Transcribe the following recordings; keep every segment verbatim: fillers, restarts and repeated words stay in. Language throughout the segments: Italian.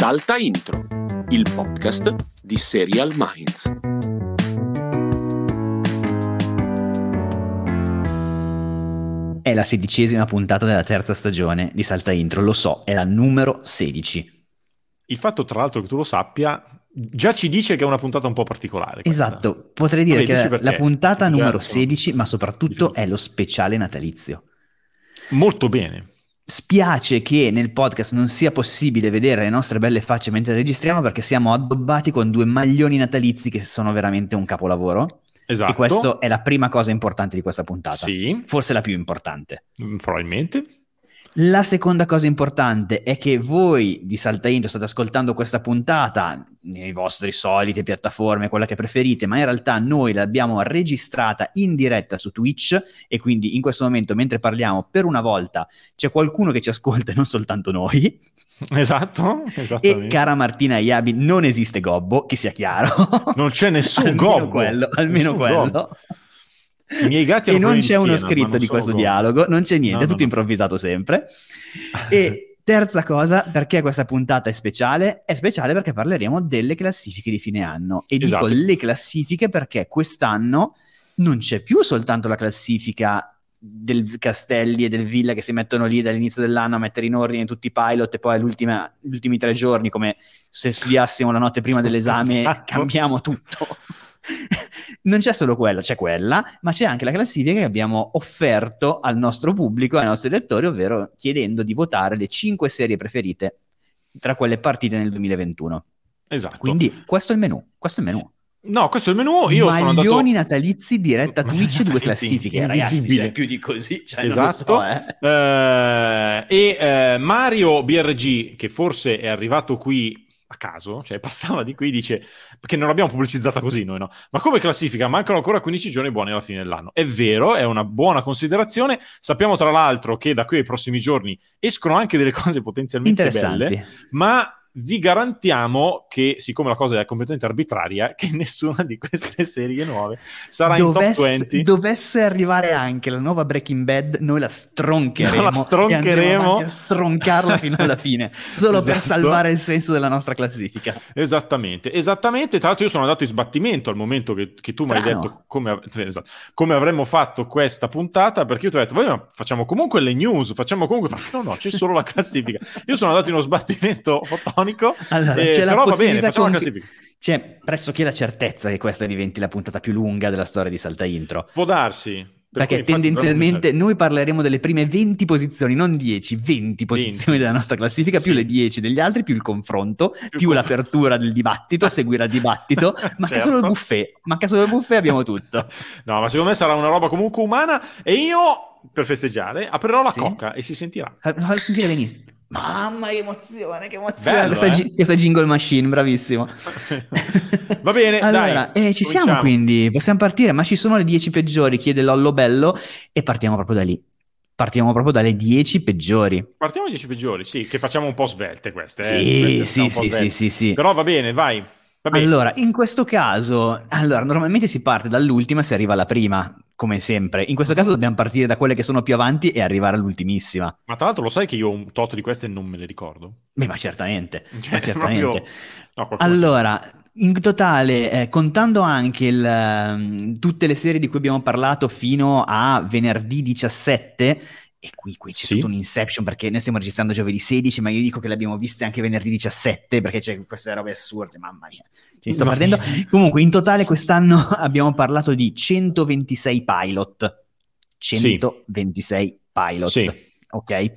Salta Intro, il podcast di Serial Minds. È la sedicesima puntata della terza stagione di Salta Intro, lo so, è la numero sedici. Il fatto, tra l'altro, che tu lo sappia già ci dice che è una puntata un po' particolare. Questa. Esatto, potrei dire Vabbè, che è la puntata già numero sedici, ma soprattutto è lo speciale natalizio. Molto bene. Spiace che nel podcast non sia possibile vedere le nostre belle facce mentre registriamo, perché siamo addobbati con due maglioni natalizi che sono veramente un capolavoro. Esatto. E questa è la prima cosa importante di questa puntata. Sì. Forse la più importante. Probabilmente. La seconda cosa importante è che voi di Salta Intro state ascoltando questa puntata nei vostri solite piattaforme, quella che preferite, ma in realtà noi l'abbiamo registrata in diretta su Twitch e quindi in questo momento, mentre parliamo, per una volta c'è qualcuno che ci ascolta e non soltanto noi. Esatto, esattamente. E cara Martina Iabi, non esiste gobbo, che sia chiaro. Non c'è nessun almeno gobbo. Quello, almeno nessun quello. Gobbo. I miei gatti e non c'è schiena, uno scritto di questo gobbo. Dialogo, non c'è niente, no, è tutto no, improvvisato no. sempre. E terza cosa, perché questa puntata è speciale? È speciale perché parleremo delle classifiche di fine anno. E esatto. dico le classifiche perché quest'anno non c'è più soltanto la classifica del Castelli e del Villa che si mettono lì dall'inizio dell'anno a mettere in ordine tutti i pilot e poi gli ultimi tre giorni, come se studiassimo la notte prima dell'esame, esatto. cambiamo tutto. Non c'è solo quella, c'è quella, ma c'è anche la classifica che abbiamo offerto al nostro pubblico, ai nostri lettori, ovvero chiedendo di votare le cinque serie preferite tra quelle partite nel duemilaventuno. Esatto. Quindi questo è il menù, questo è il menù. No, questo è il menù. Io Maglioni sono andato... natalizi, diretta Twitch, due classifiche. Ragazzi, c'è più di così. Cioè, esatto. Non lo so, eh. E eh, Mario B R G, che forse è arrivato qui a caso, cioè passava di qui, dice, perché non l'abbiamo pubblicizzata così noi, no? Ma come classifica? Mancano ancora quindici giorni buoni alla fine dell'anno. È vero, è una buona considerazione. Sappiamo tra l'altro che da qui ai prossimi giorni escono anche delle cose potenzialmente belle, ma vi garantiamo che, siccome la cosa è completamente arbitraria, che nessuna di queste serie nuove sarà dovesse, in top venti. Dovesse arrivare anche la nuova Breaking Bad, noi la stroncheremo, no, la stroncheremo. E andremo a stroncarla fino alla fine, solo esatto. per salvare il senso della nostra classifica. Esattamente, esattamente. Tra l'altro io sono andato in sbattimento al momento che, che tu mi hai detto come, av- esatto, come avremmo fatto questa puntata, perché io ti ho detto, ma facciamo comunque le news, facciamo comunque... No, no, c'è solo la classifica. Io sono andato in uno sbattimento fotonico. Allora, eh, c'è la però possibilità... Va bene, facciamo con... la classifica. C'è pressoché la certezza che questa diventi la puntata più lunga della storia di Salta Intro. Può darsi. Per perché tendenzialmente noi parleremo delle prime venti posizioni, non dieci, venti posizioni venti. Della nostra classifica, più sì. le dieci degli altri, più il confronto, più, più l'apertura del dibattito, seguirà il dibattito, manca certo. solo il buffet, manca solo il buffet, abbiamo tutto. No, ma secondo me sarà una roba comunque umana e io, per festeggiare, aprirò la sì. cocca e si sentirà. Lo sentire benissimo. Mamma che emozione, che emozione. Bello, questa, eh? gi- questa jingle machine, bravissimo. Va bene, allora, dai. Eh, ci cominciamo. Siamo quindi, possiamo partire, ma ci sono le dieci peggiori, chiede Lollo Bello, e partiamo proprio da lì. Partiamo proprio dalle dieci peggiori. Partiamo dalle dieci peggiori, sì, che facciamo un po' svelte queste. Sì, eh, queste sì, sì, sì, sì, sì. Però va bene, vai. Va bene. Allora, in questo caso, allora normalmente si parte dall'ultima e si arriva alla prima. Come sempre, in questo caso dobbiamo partire da quelle che sono più avanti e arrivare all'ultimissima. Ma tra l'altro lo sai che io un tot di queste non me le ricordo? Beh, ma certamente, cioè, ma certamente. Proprio... No, allora, in totale, eh, contando anche il, tutte le serie di cui abbiamo parlato fino a venerdì diciassette... E qui, qui c'è sì. tutto un inception, perché noi stiamo registrando giovedì sedici, ma io dico che le abbiamo viste anche venerdì diciassette, perché c'è queste robe assurde, mamma mia, ce ne sto no. perdendo. Comunque, in totale quest'anno abbiamo parlato di centoventisei pilot. centoventisei sì. pilot. Sì. Ok?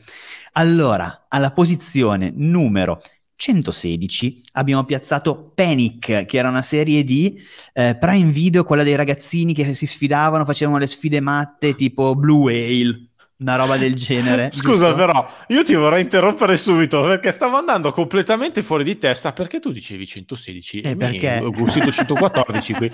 Allora, alla posizione numero centosedici abbiamo piazzato Panic, che era una serie di eh, Prime Video, quella dei ragazzini che si sfidavano, facevano le sfide matte tipo Blue Whale. Una roba del genere. Scusa, giusto? Però io ti vorrei interrompere subito, perché stavo andando completamente fuori di testa. Perché tu dicevi centosedici? E perché? Ho gustito centoquattordici qui.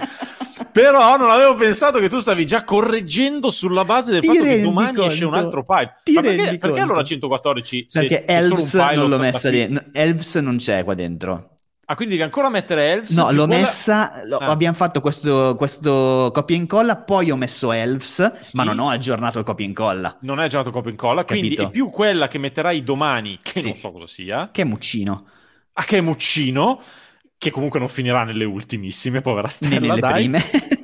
Però non avevo pensato che tu stavi già correggendo sulla base del ti fatto che domani conto. Esce un altro pilot. Ma perché, perché allora centoquattordici? Perché Elves non l'ho messa dentro. Elves non c'è qua dentro. Ah, quindi devi ancora mettere Elves? No, l'ho vuole... messa, lo, ah. abbiamo fatto questo, questo copia e incolla, poi ho messo Elves, sì. ma non ho aggiornato il copia e incolla. Non è aggiornato il copia e incolla, capito? Quindi è più quella che metterai domani, che sì. non so cosa sia. Che è Muccino. a Chemuccino, che comunque non finirà nelle ultimissime, povera stella, nelle dai. Prime.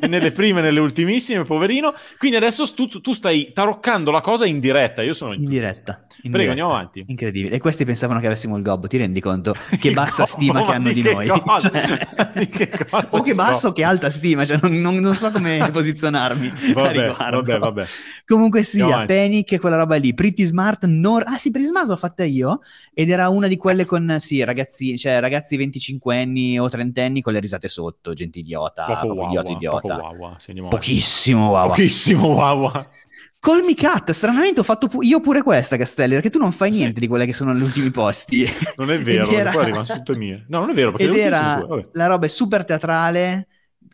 nelle prime, nelle ultimissime, poverino. Quindi adesso tu, tu stai taroccando la cosa in diretta. Io sono in, in diretta. In Prego, diretta. Andiamo avanti. Incredibile. E questi pensavano che avessimo il gobbo, ti rendi conto? Che il bassa gobbo, stima che hanno di, di noi. Cioè... di che cosa o che bassa o che alta stima, cioè non, non, non so come posizionarmi vabbè, a riguardo. Vabbè, vabbè. Comunque sia, Panic, quella roba lì. Pretty Smart, no... ah sì, Pretty Smart l'ho fatta io, ed era una di quelle con, sì, ragazzi, cioè ragazzi venticinquenni o trentenni con le risate sotto, gente idiota, poco wawa, idiota, idiota. Poco wawa, pochissimo wawa. Pochissimo wawa. Call Me Kat, stranamente ho fatto pu- io pure questa, Castelli, perché tu non fai niente sì. di quelle che sono agli ultimi posti. Non è vero, era... poi è rimasto tutto mio. No, non è vero, perché ed era la roba è super teatrale,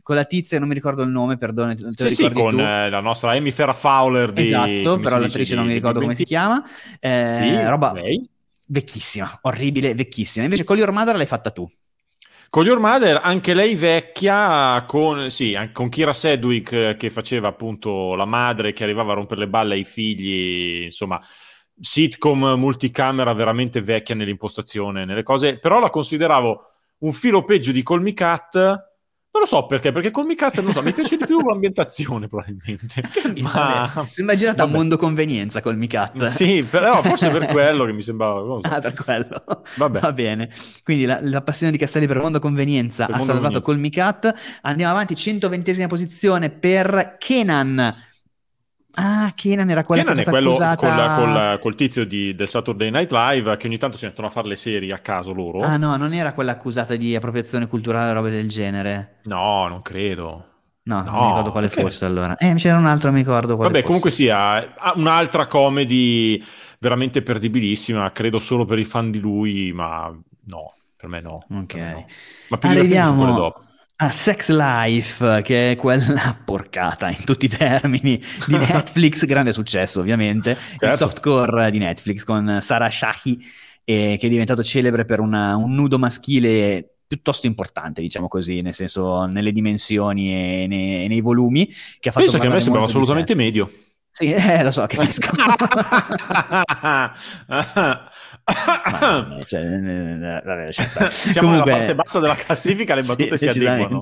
con la tizia, non mi ricordo il nome, perdone, te lo sì, ricordi sì, con tu? Eh, la nostra Amy Farrah Fowler di... Esatto, però l'attrice di, non mi ricordo come si chiama. Eh, sì, roba lei? Vecchissima, orribile, vecchissima. Invece con Your Mother l'hai fatta tu. Con Your Mother, anche lei vecchia, con, sì, con Kira Sedgwick che faceva appunto la madre che arrivava a rompere le balle ai figli, insomma, sitcom multicamera veramente vecchia nell'impostazione, nelle cose, però la consideravo un filo peggio di Call Me Kat. Non lo so perché, perché Call Me Kat, non so, mi piace di più l'ambientazione probabilmente. Ma... sembra girata a Mondo Convenienza Call Me Kat. Sì, però forse per quello che mi sembrava. Non so. Ah, per quello. Vabbè. Va bene. Quindi la, la passione di Castelli per Mondo Convenienza per ha mondo salvato Call Me Kat. Andiamo avanti, centoventesima posizione per Kenan. Ah, Kenan era quella Kenan che è stata accusata... quello col, col, col tizio di, del Saturday Night Live che ogni tanto si mettono a fare le serie a caso loro. Ah no, non era quella accusata di appropriazione culturale o robe del genere. No, non credo. No, no, non mi ricordo quale perché... fosse allora. Eh, c'era un altro, mi ricordo quale Vabbè, fosse. Comunque sia, un'altra comedy veramente perdibilissima, credo solo per i fan di lui, ma no, per me no. Ok. Me no. Ma più arriviamo... quelle dopo. A Sex Life, che è quella porcata in tutti i termini di Netflix, grande successo ovviamente, certo. Il softcore di Netflix con Sara Shahi, eh, che è diventato celebre per una, un nudo maschile piuttosto importante, diciamo così, nel senso nelle dimensioni e nei, e nei volumi. Che ha fatto Penso che a me sembrava assolutamente medio. Sì, eh, lo so, capisco. Ma, cioè, vabbè, siamo comunque, nella parte bassa della classifica, le battute sì, si adeguano.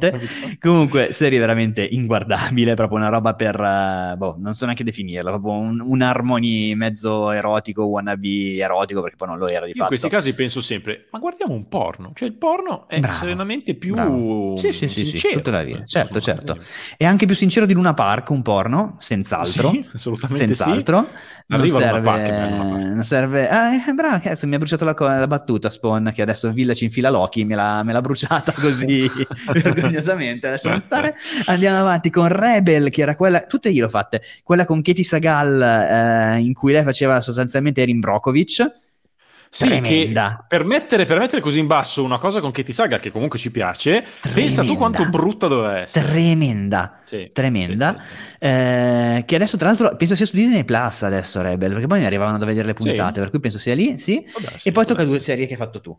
Comunque, serie veramente inguardabile, proprio una roba per boh, non so neanche definirla, proprio un, un harmony mezzo erotico, wannabe erotico, perché poi non lo era di Io fatto. In questi casi penso sempre, ma guardiamo un porno, cioè il porno è bravo, serenamente più bravo. Sì, sì, sì, sincero, sì, tutta la vita. Certo, certo. È anche più sincero di Luna Park, un porno, senz'altro. Sì, assolutamente senz'altro. Sì. Non arriva serve, una parte, beh, non serve. Ah, bravo, cazzo, mi ha bruciato la, co- la battuta Spawn, che adesso Villa ci infila Loki, me l'ha, me l'ha bruciata così vergognosamente, lasciamo stare. Andiamo avanti con Rebel, che era quella, tutte io l'ho fatte, quella con Katey Sagal, eh, in cui lei faceva sostanzialmente Erin Brockovich. Sì, tremenda. Che per mettere, per mettere così in basso una cosa con Katey Sagal, che comunque ci piace, tremenda. Pensa tu quanto brutta doveva essere. Tremenda, sì, tremenda. Sì, sì, sì. Eh, che adesso, tra l'altro, penso sia su Disney Plus adesso, Rebel, perché poi mi arrivavano da vedere le puntate, sì. Per cui penso sia lì, sì. Vabbè, sì, e poi tocca due serie che hai fatto tu,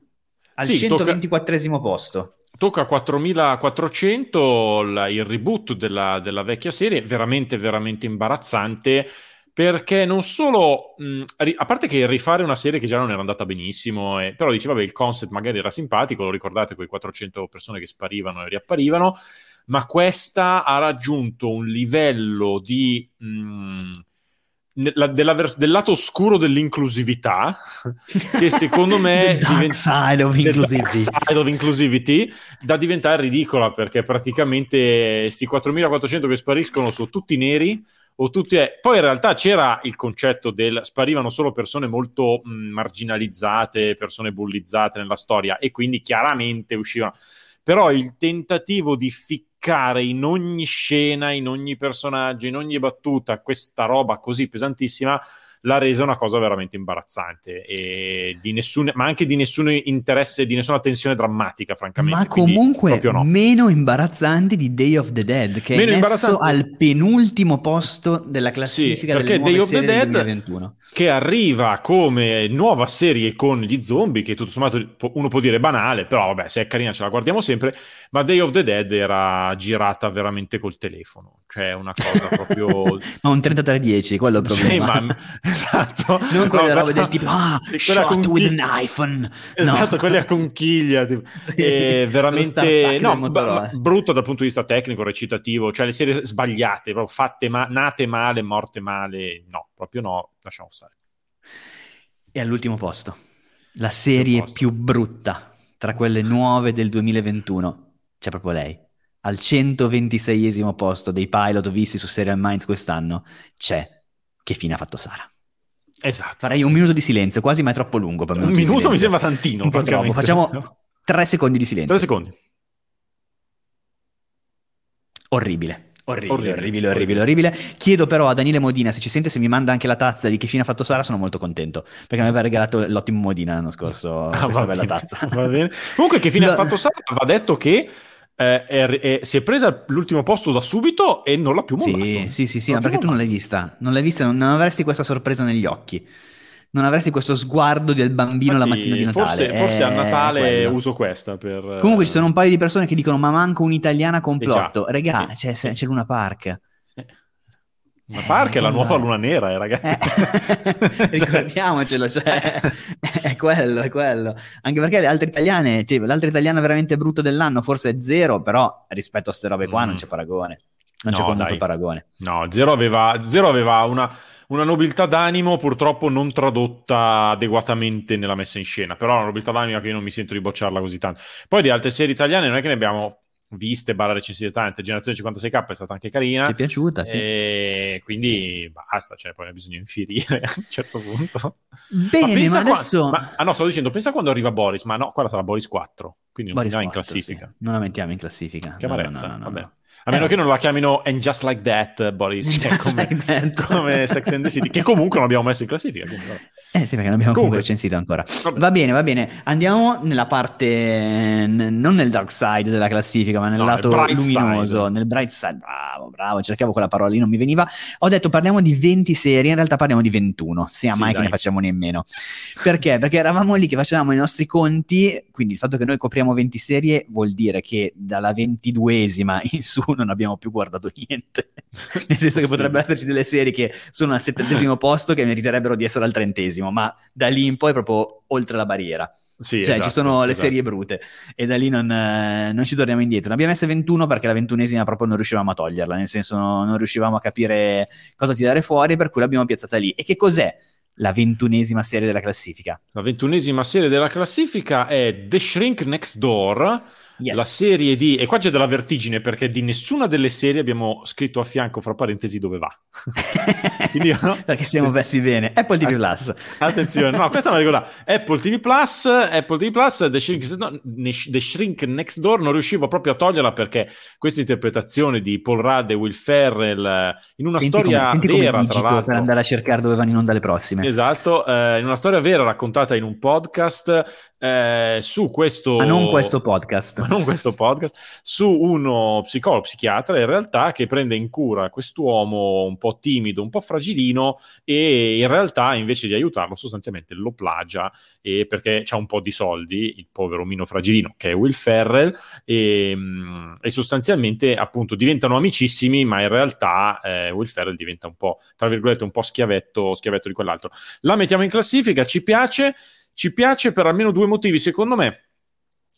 al sì, centoventiquattresimo tocca... posto. Tocca quattromilaquattrocento la, il reboot della, della vecchia serie, veramente, veramente imbarazzante. Perché non solo, mh, a parte che rifare una serie che già non era andata benissimo, e, però dice, vabbè, il concept magari era simpatico, lo ricordate, quei quattrocento persone che sparivano e riapparivano, ma questa ha raggiunto un livello di... Mh, La, della vers- del lato oscuro dell'inclusività che secondo me diventa side of inclusivity. Side of inclusivity da diventare ridicola, perché praticamente sti quattromilaquattrocento che spariscono sono tutti neri o tutti eh. Poi in realtà c'era il concetto del sparivano solo persone molto mh, marginalizzate, persone bullizzate nella storia, e quindi chiaramente uscivano, però il tentativo di fic- in ogni scena, in ogni personaggio, in ogni battuta, questa roba così pesantissima l'ha resa una cosa veramente imbarazzante, e di nessun, ma anche di nessun interesse, di nessuna tensione drammatica, francamente. Ma comunque no. Meno imbarazzante di Day of the Dead, che meno è messo al penultimo posto della classifica, sì, delle nuove Day of serie the Dead, del duemilaventuno, che arriva come nuova serie con gli zombie, che tutto sommato uno può dire banale, però vabbè, se è carina ce la guardiamo sempre, ma Day of the Dead era girata veramente col telefono. cioè una cosa proprio ma un trentatré dieci, quello è il problema. Sì, ma... esatto, non quella no, roba ma... del tipo ah, shot conchig... with an iPhone, esatto, no. Quella a conchiglia tipo. Sì, è veramente no, b- brutto dal punto di vista tecnico, recitativo, cioè le serie sbagliate proprio, fatte ma- nate male, morte male, no, proprio no, lasciamo stare. E all'ultimo posto la serie più brutta tra quelle nuove del duemilaventuno, c'è proprio lei. Al centoventiseiesimo posto dei pilot visti su Serial Minds quest'anno c'è Che fine ha fatto Sara. Esatto. Farei un minuto di silenzio, quasi, ma è troppo lungo per me. Un minuto mi sembra tantino. Un po' troppo. Facciamo no? tre secondi di silenzio. Tre secondi. Orribile. Orribile, orribile, orribile, orribile, orribile. Chiedo però a Daniele Modina, se ci sente, se mi manda anche la tazza di Che fine ha fatto Sara, sono molto contento, perché mi aveva regalato l'ottimo Modina l'anno scorso, ah, questa bella bene, tazza. Va bene. Comunque Che fine ha fatto Sara, va detto che eh, è, è, si è presa l'ultimo posto da subito e non l'ha più mollato. Sì, sì, sì, sì, ma perché mollato. Tu non l'hai vista, non l'hai vista, non, non avresti questa sorpresa negli occhi. Non avresti questo sguardo del bambino. Infatti, la mattina di Natale. Forse, forse a Natale quello. Uso questa per... Comunque ci sono un paio di persone che dicono ma manco un'italiana complotto. Eh Regà, eh. c'è, c'è Luna Park. Eh. Luna Park eh, è la nuova Luna Nera, eh, ragazzi. Eh. Ricordiamocelo, cioè, è quello, è quello. Anche perché le altre italiane, cioè, l'altra italiana veramente brutta dell'anno forse è Zero, però rispetto a ste robe qua mm. non c'è paragone. Non no, c'è comunque paragone. No, Zero aveva, Zero aveva una... una nobiltà d'animo purtroppo non tradotta adeguatamente nella messa in scena, però una nobiltà d'animo che io non mi sento di bocciarla così tanto. Poi di altre serie italiane non è che ne abbiamo viste, barra recensite tante. Generazione cinquantasei K è stata anche carina. Ci è piaciuta, sì. E quindi basta, cioè poi bisogna infierire a un certo punto. Bene, ma, ma adesso... Quando... Ma... Ah no, stavo dicendo, pensa quando arriva Boris, ma no, quella sarà Boris quattro, quindi non mettiamo in classifica. Sì. Non la mettiamo in classifica. Che amarezza, no, no, no, no, vabbè. No. A meno eh. che non la chiamino And Just Like That, Boris, cioè, just come, like that. Come Sex and the City, che comunque non abbiamo messo in classifica. Comunque. Eh sì, perché non abbiamo comunque recensito ancora. Vabbè. Va bene, va bene. Andiamo nella parte, n- non nel dark side della classifica, ma nel no, lato nel luminoso, side. Nel bright side. Bravo, bravo, cercavo quella parola lì, non mi veniva. Ho detto parliamo di venti serie, in realtà parliamo di ventuno, sia sì, mai dai. Che ne facciamo nemmeno. Perché? Perché eravamo lì che facevamo i nostri conti, quindi il fatto che noi copriamo venti serie vuol dire che dalla ventiduesima in su non abbiamo più guardato niente, nel senso che sì. potrebbero esserci delle serie che sono al settantesimo posto che meriterebbero di essere al trentesimo, ma da lì in poi proprio oltre la barriera. Sì, cioè esatto, ci sono le esatto. serie brute e da lì non, non ci torniamo indietro. Ne abbiamo messe ventuno perché la ventunesima proprio non riuscivamo a toglierla, nel senso non riuscivamo a capire cosa tirare fuori, per cui l'abbiamo piazzata lì. E che cos'è la ventunesima serie della classifica? La ventunesima serie della classifica è The Shrink Next Door. Yes. La serie di... E qua c'è della vertigine perché di nessuna delle serie abbiamo scritto a fianco, fra parentesi, dove va. Quindi, no? Perché siamo messi bene. Apple ti vu Plus. Attenzione, no, questa me la ricorda. Apple ti vu Plus, Apple ti vu Plus, The Shrink, no, The Shrink Next Door non riuscivo proprio a toglierla perché questa interpretazione di Paul Rudd e Will Ferrell in una senti storia come, senti vera, come tra l'altro. Per andare a cercare dove vanno in onda le prossime. Esatto, eh, in una storia vera raccontata in un podcast... Eh, su questo, ma non questo podcast, ma non questo podcast, su uno psicologo psichiatra in realtà che prende in cura quest'uomo un po' timido, un po' fragilino, e in realtà invece di aiutarlo sostanzialmente lo plagia, e perché c'ha un po' di soldi il povero omino fragilino che è Will Ferrell, e, e sostanzialmente appunto diventano amicissimi, ma in realtà eh, Will Ferrell diventa un po' tra virgolette un po' schiavetto, schiavetto di quell'altro. La mettiamo in classifica, ci piace. Ci piace per almeno due motivi, secondo me.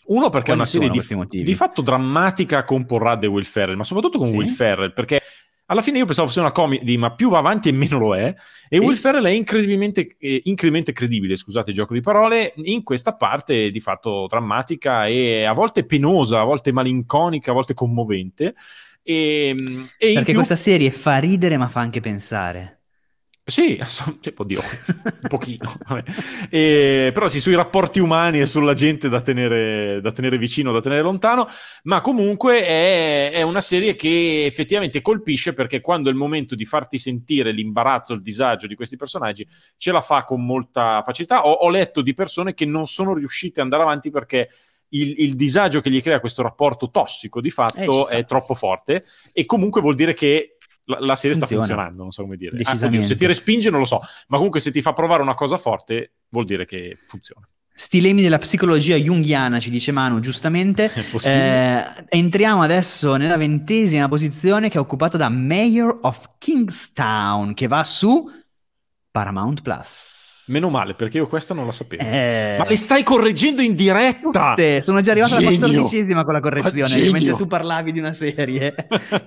Uno, perché quali è una serie di, di fatto drammatica con Paul Rudd e Will Ferrell, ma soprattutto con sì. Will Ferrell, perché alla fine io pensavo fosse una comedy, ma più va avanti e meno lo è. E sì. Will Ferrell è incredibilmente, eh, incredibilmente credibile, scusate il gioco di parole, in questa parte di fatto drammatica e a volte penosa, a volte malinconica, a volte commovente. E, e perché più... questa serie fa ridere ma fa anche pensare. Sì, cioè, oddio, un pochino. E, però sì, sui rapporti umani e sulla gente da tenere, da tenere vicino, da tenere lontano, ma comunque è, è una serie che effettivamente colpisce, perché quando è il momento di farti sentire l'imbarazzo, il disagio di questi personaggi, ce la fa con molta facilità. Ho, ho letto di persone che non sono riuscite ad andare avanti perché... Il, il disagio che gli crea questo rapporto tossico di fatto eh, è troppo forte, e comunque vuol dire che la, la serie funziona. Sta funzionando, non so come dire. Ah, oddio, se ti respinge non lo so, ma comunque se ti fa provare una cosa forte vuol dire che funziona. stilemi della psicologia junghiana, ci dice Manu giustamente. Eh, entriamo adesso nella ventesima posizione, che è occupata da Mayor of Kingstown, che va su Paramount Plus. Meno male, perché io questa non la sapevo. Eh... Ma le stai correggendo in diretta? Tutte. Sono già arrivato genio. alla quattordicesima con la correzione, ah, mentre tu parlavi di una serie.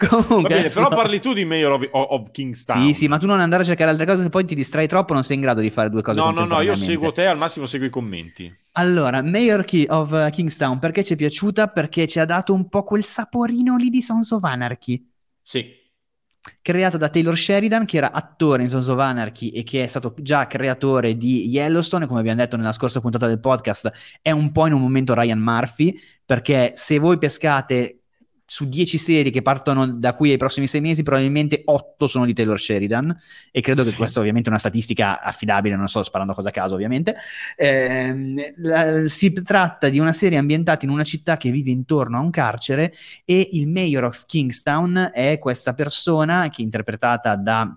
Comunque, bene, adesso... Però parli tu di Mayor of, of Kingstown. Sì, sì, ma tu non andare a cercare altre cose, se poi ti distrai troppo non sei in grado di fare due cose. No, no, no, io seguo te, al massimo seguo i commenti. Allora, Mayor of Kingstown, perché ci è piaciuta? Perché ci ha dato un po' quel saporino lì di Sons of Anarchy. Sì. Creata da Taylor Sheridan, che era attore in Sons of Anarchy e che è stato già creatore di Yellowstone, come abbiamo detto nella scorsa puntata del podcast, è un po' in un momento Ryan Murphy, perché se voi pescate su dieci serie che partono da qui ai prossimi sei mesi, probabilmente otto sono di Taylor Sheridan, e credo sì. che questa ovviamente è una statistica affidabile, non sto sparando cose a caso ovviamente. Eh, la, si tratta di una serie ambientata in una città che vive intorno a un carcere, e il Mayor of Kingstown è questa persona che è interpretata da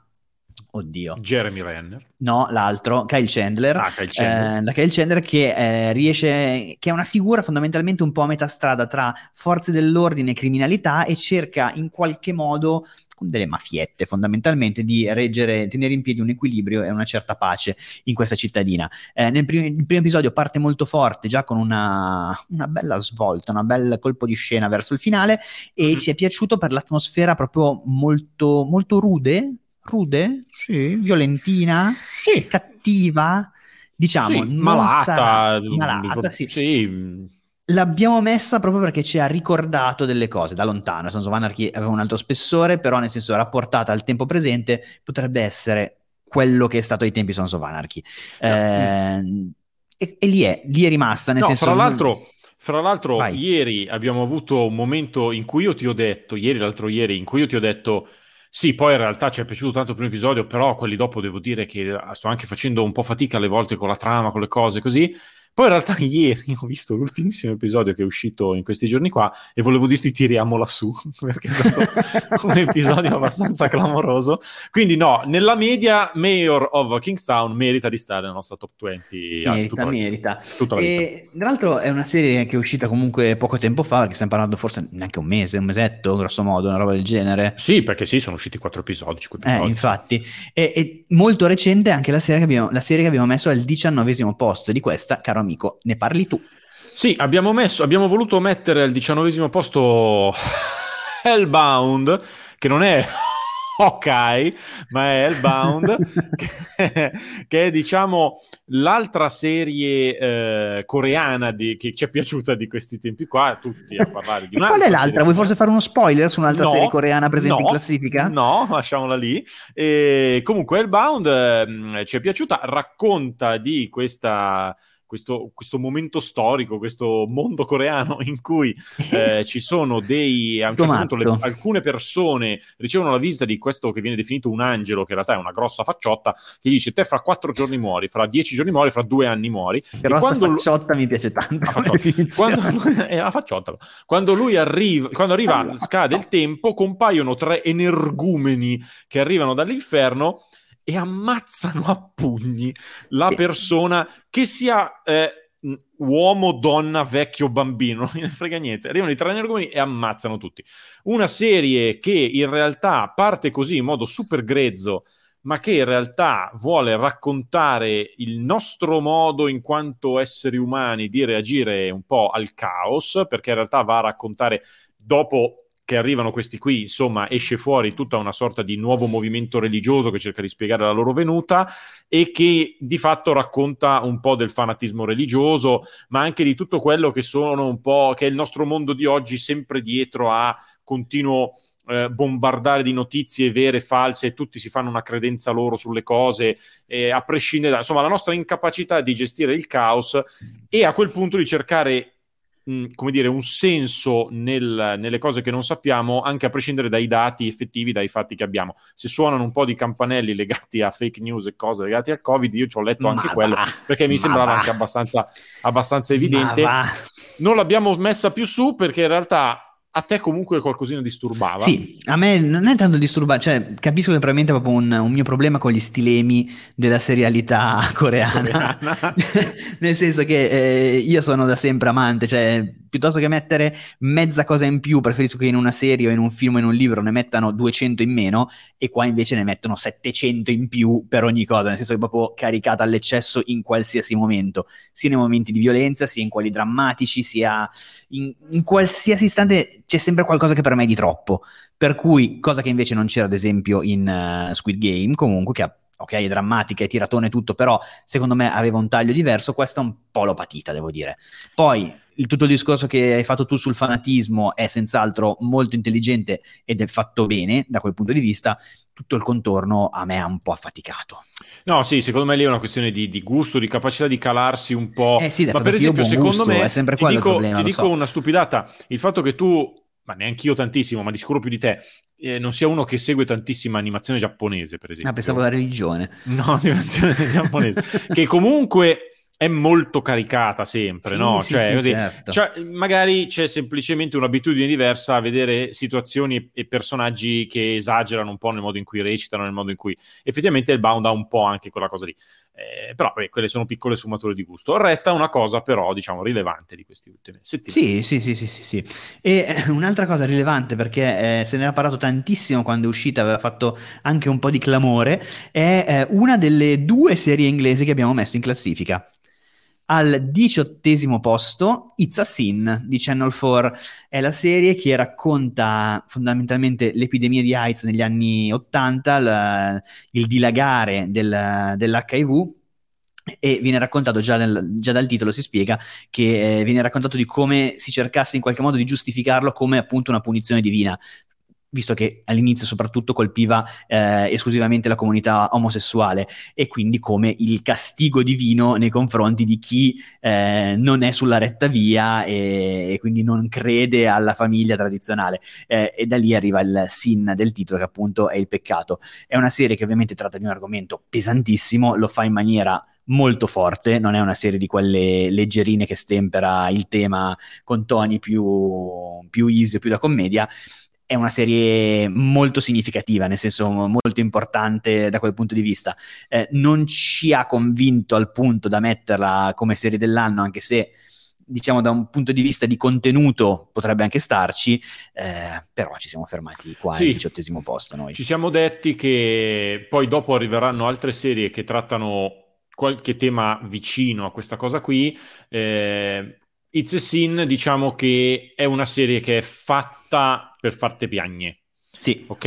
Oddio. Jeremy Renner. No, l'altro, Kyle Chandler. Ah, Kyle Chandler. Eh, da Kyle Chandler che eh, riesce, che è una figura fondamentalmente un po' a metà strada tra forze dell'ordine e criminalità, e cerca in qualche modo, con delle mafiette fondamentalmente, di reggere, tenere in piedi un equilibrio e una certa pace in questa cittadina. Eh, nel primo, il primo episodio parte molto forte, già con una, una bella svolta, un bel colpo di scena verso il finale, e mm. ci è piaciuto per l'atmosfera proprio molto, molto rude, Rude? Sì. Violentina? Sì. Cattiva? Diciamo, sì, malata. Sarà... Malata, sì. sì. L'abbiamo messa proprio perché ci ha ricordato delle cose da lontano. Sons of Anarchy aveva un altro spessore, però nel senso rapportata al tempo presente potrebbe essere quello che è stato ai tempi Sons of Anarchy. No. Eh, mm. e, e lì è, lì è rimasta. Nel no, senso, fra l'altro... Fra l'altro, Vai. ieri abbiamo avuto un momento in cui io ti ho detto, ieri l'altro ieri, in cui io ti ho detto... Sì, poi in realtà ci è piaciuto tanto il primo episodio, però quelli dopo devo dire che sto anche facendo un po' fatica alle volte con la trama, con le cose così. Poi in realtà ieri ho visto l'ultimissimo episodio che è uscito in questi giorni qua, e volevo dirti tiriamola su, perché è stato un episodio abbastanza clamoroso. Quindi no, nella media Mayor of Kingstown merita di stare nella nostra top venti. Merita, ah, tutta merita. La, tutta la e, tra l'altro è una serie che è uscita comunque poco tempo fa, perché stiamo parlando forse neanche un mese, un mesetto, grosso modo, una roba del genere. Sì, perché sì, sono usciti quattro episodi, cinque episodi. Eh, infatti. E, e molto recente anche la serie che abbiamo, la serie che abbiamo messo al diciannovesimo posto, di questa, caro amico, ne parli tu. Sì, abbiamo messo, abbiamo voluto mettere al diciannovesimo posto Hellbound, che non è Hawkeye, ma è Hellbound, che, è, che è diciamo l'altra serie eh, coreana di, che ci è piaciuta di questi tempi qua, tutti a parlare di una. Qual è l'altra? Serie... Vuoi forse fare uno spoiler su un'altra no, serie coreana presente no, in classifica? No, lasciamola lì. E comunque Hellbound eh, ci è piaciuta, racconta di questa... Questo, questo momento storico, questo mondo coreano in cui eh, ci sono dei... A un certo punto le, alcune persone ricevono la visita di questo che viene definito un angelo, che in realtà è una grossa facciotta, che dice te fra quattro giorni muori, fra dieci giorni muori, fra due anni muori. Però questa facciotta lui... mi piace tanto. Facciotta. Quando lui... È la facciotta. Quando lui arriva, quando arriva allora. scade il tempo, compaiono tre energumeni che arrivano dall'inferno e ammazzano a pugni la persona, che sia eh, uomo, donna, vecchio, bambino, non ne frega niente. Arrivano i tre energumeni e ammazzano tutti. Una serie che in realtà parte così in modo super grezzo, ma che in realtà vuole raccontare il nostro modo in quanto esseri umani di reagire un po' al caos, perché in realtà va a raccontare dopo... che arrivano questi qui, insomma, esce fuori tutta una sorta di nuovo movimento religioso che cerca di spiegare la loro venuta, e che di fatto racconta un po' del fanatismo religioso, ma anche di tutto quello che sono un po', che è il nostro mondo di oggi, sempre dietro a continuo eh, bombardare di notizie vere e false, e tutti si fanno una credenza loro sulle cose, eh, a prescindere da, insomma, la nostra incapacità di gestire il caos, e a quel punto di cercare come dire, un senso nel, nelle cose che non sappiamo, anche a prescindere dai dati effettivi, dai fatti che abbiamo. Se suonano un po' di campanelli legati a fake news e cose legate al Covid, io ci ho letto anche ma quello, va, perché mi sembrava va. anche abbastanza, abbastanza evidente. Non l'abbiamo messa più su perché in realtà a te comunque qualcosina disturbava. Sì, a me non è tanto disturbava, cioè capisco che probabilmente è proprio un, un mio problema con gli stilemi della serialità coreana, coreana. Nel senso che eh, io sono da sempre amante, cioè piuttosto che mettere mezza cosa in più preferisco che in una serie o in un film o in un libro ne mettano duecento in meno, e qua invece ne mettono settecento in più per ogni cosa, nel senso che è proprio caricata all'eccesso in qualsiasi momento, sia nei momenti di violenza, sia in quelli drammatici, sia in, in qualsiasi istante c'è sempre qualcosa che per me è di troppo, per cui, cosa che invece non c'era ad esempio in uh, Squid Game, comunque, che ha, ok, è drammatica, è tiratone e tutto, però secondo me aveva un taglio diverso. Questa un po' l'ho patita, devo dire. Poi il, tutto il discorso che hai fatto tu sul fanatismo è senz'altro molto intelligente ed è fatto bene da quel punto di vista. Tutto il contorno a me ha un po' affaticato. No, sì, secondo me lì è una questione di, di gusto, di capacità di calarsi un po'. Eh sì, ma per esempio, secondo gusto, me, è sempre quello ti dico, il problema, ti dico so. Una stupidata, il fatto che tu, ma neanch'io tantissimo, ma di sicuro più di te, eh, non sia uno che segue tantissima animazione giapponese, per esempio. Ah, pensavo la religione. No, animazione giapponese, che comunque... è molto caricata sempre, sì, no? Sì, cioè, sì, così, certo. Cioè, magari c'è semplicemente un'abitudine diversa a vedere situazioni e personaggi che esagerano un po' nel modo in cui recitano, nel modo in cui effettivamente il Bound ha un po' anche quella cosa lì. Eh, però beh, quelle sono piccole sfumature di gusto. Resta una cosa però, diciamo, rilevante di queste ultime settimane. Sì, sì, sì, sì, sì, sì. E eh, un'altra cosa rilevante, perché eh, se ne era parlato tantissimo quando è uscita, aveva fatto anche un po' di clamore, è eh, una delle due serie inglesi che abbiamo messo in classifica. Al diciottesimo posto, It's a Sin di Channel four, è la serie che racconta fondamentalmente l'epidemia di AIDS negli anni ottanta, la, il dilagare del, dell'H I V, e viene raccontato già, nel, già dal titolo si spiega che eh, viene raccontato di come si cercasse in qualche modo di giustificarlo come appunto una punizione divina, visto che all'inizio soprattutto colpiva eh, esclusivamente la comunità omosessuale, e quindi come il castigo divino nei confronti di chi eh, non è sulla retta via e, e quindi non crede alla famiglia tradizionale, eh, e da lì arriva il sin del titolo, che appunto è il peccato. È una serie che ovviamente tratta di un argomento pesantissimo, lo fa in maniera molto forte, non è una serie di quelle leggerine che stempera il tema con toni più, più easy o più da commedia. È una serie molto significativa, nel senso molto importante da quel punto di vista. Eh, non ci ha convinto al punto da metterla come serie dell'anno, anche se, diciamo, da un punto di vista di contenuto potrebbe anche starci, eh, però ci siamo fermati qua, sì, al diciottesimo posto noi. Ci siamo detti che poi dopo arriveranno altre serie che trattano qualche tema vicino a questa cosa qui, eh, It's a Sin, diciamo che è una serie che è fatta per farti piagne, sì, ok?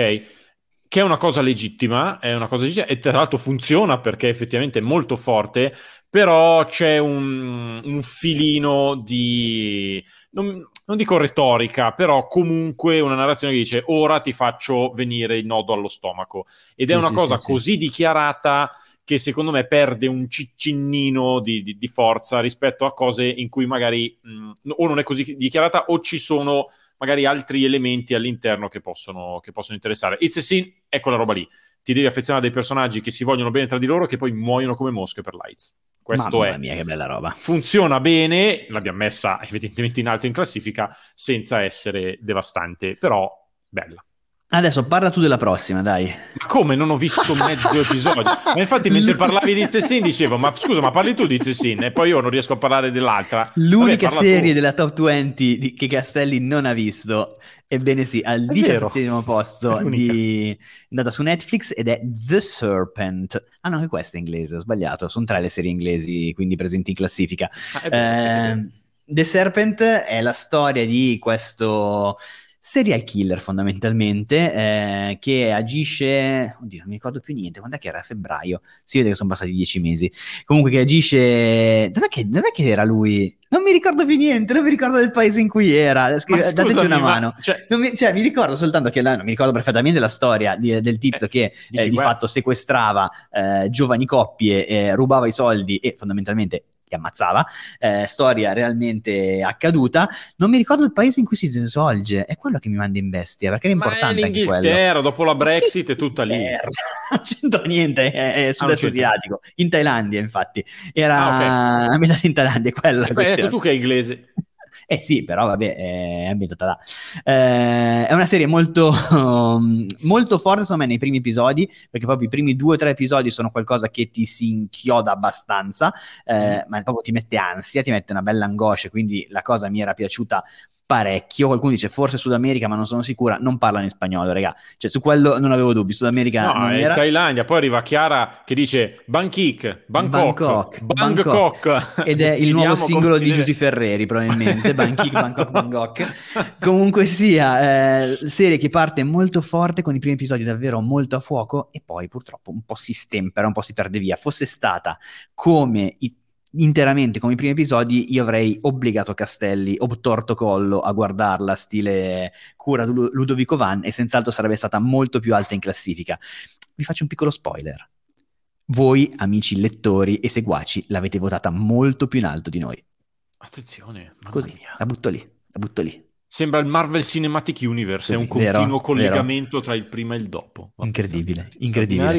Che è una cosa legittima, è una cosa legittima, e tra l'altro funziona perché effettivamente è molto forte, però c'è un, un filino di... Non, non dico retorica, però comunque una narrazione che dice ora ti faccio venire il nodo allo stomaco. Ed è sì, una sì, cosa sì, così sì. dichiarata... che secondo me perde un ciccinnino di, di, di forza rispetto a cose in cui magari mh, o non è così dichiarata o ci sono magari altri elementi all'interno che possono, che possono interessare. It's a Sin è quella roba lì. Ti devi affezionare a dei personaggi che si vogliono bene tra di loro e che poi muoiono come mosche per l'AIDS. Questo Mamma è. Mamma mia, che bella roba. Funziona bene, l'abbiamo messa evidentemente in alto in classifica senza essere devastante, però bella. Adesso parla tu della prossima, dai. Ma come? Non ho visto mezzo episodio. Ma infatti mentre parlavi di Zessin dicevo, ma scusa, ma parli tu di Zessin e poi io non riesco a parlare dell'altra. L'unica Vabbè, serie tu. della top venti di- che Castelli non ha visto, ebbene sì, al diciassettesimo posto, di... è andata su Netflix ed è The Serpent. Ah no, che questa è inglese, ho sbagliato. Sono tre le serie inglesi, quindi presenti in classifica. Ah, è bene, eh, The Serpent è la storia di questo... serial killer fondamentalmente, eh, che agisce, oddio non mi ricordo più niente, quando è che era? Febbraio, si vede che sono passati dieci mesi, comunque che agisce, dov'è che, dov'è che era lui? Non mi ricordo più niente, non mi ricordo del paese in cui era, Scri- scusami, dateci una ma... mano, cioè... Non mi, cioè, mi ricordo soltanto che la, non mi ricordo perfettamente la storia di, del tizio eh, che eh, di guarda. fatto sequestrava eh, giovani coppie, eh, rubava i soldi e fondamentalmente che ammazzava, eh, storia realmente accaduta. Non mi ricordo il paese in cui si svolge, è quello che mi manda in bestia, perché era ma importante anche quello. L'Inghilterra, dopo la Brexit è tutta lì. Non c'entra niente, è, è sud-est ah, asiatico, in Thailandia infatti, era ah, okay. a metà in Thailandia, quella. Beh, hai detto tu che è inglese. eh sì, però vabbè, è ambientata là. Eh, è una serie molto molto forte secondo me nei primi episodi, perché proprio i primi due o tre episodi sono qualcosa che ti si inchioda abbastanza, eh, mm. ma proprio ti mette ansia, ti mette una bella angoscia, quindi la cosa mi era piaciuta parecchio. Qualcuno dice forse Sud America, ma non sono sicura, non parlano in spagnolo, raga, cioè su quello non avevo dubbi. Sud America no, non era. Thailandia, poi arriva Chiara che dice Bangkok, Bangkok, Bangkok, Bangkok. Ed è il nuovo singolo di Giusy Ferreri probabilmente, Bangkok, Bangkok, Bangkok. Comunque sia, eh, serie che parte molto forte con i primi episodi davvero molto a fuoco e poi purtroppo un po' si stempera, un po' si perde via. Fosse stata come i interamente come i primi episodi, io avrei obbligato Castelli o torto collo a guardarla stile cura Ludovico Van, e senz'altro sarebbe stata molto più alta in classifica. Vi faccio un piccolo spoiler: voi amici lettori e seguaci l'avete votata molto più in alto di noi. Attenzione, mamma così mia. la butto lì la butto lì Sembra il Marvel Cinematic Universe, così, è un continuo vero, collegamento vero. tra il prima e il dopo. Va incredibile, incredibile.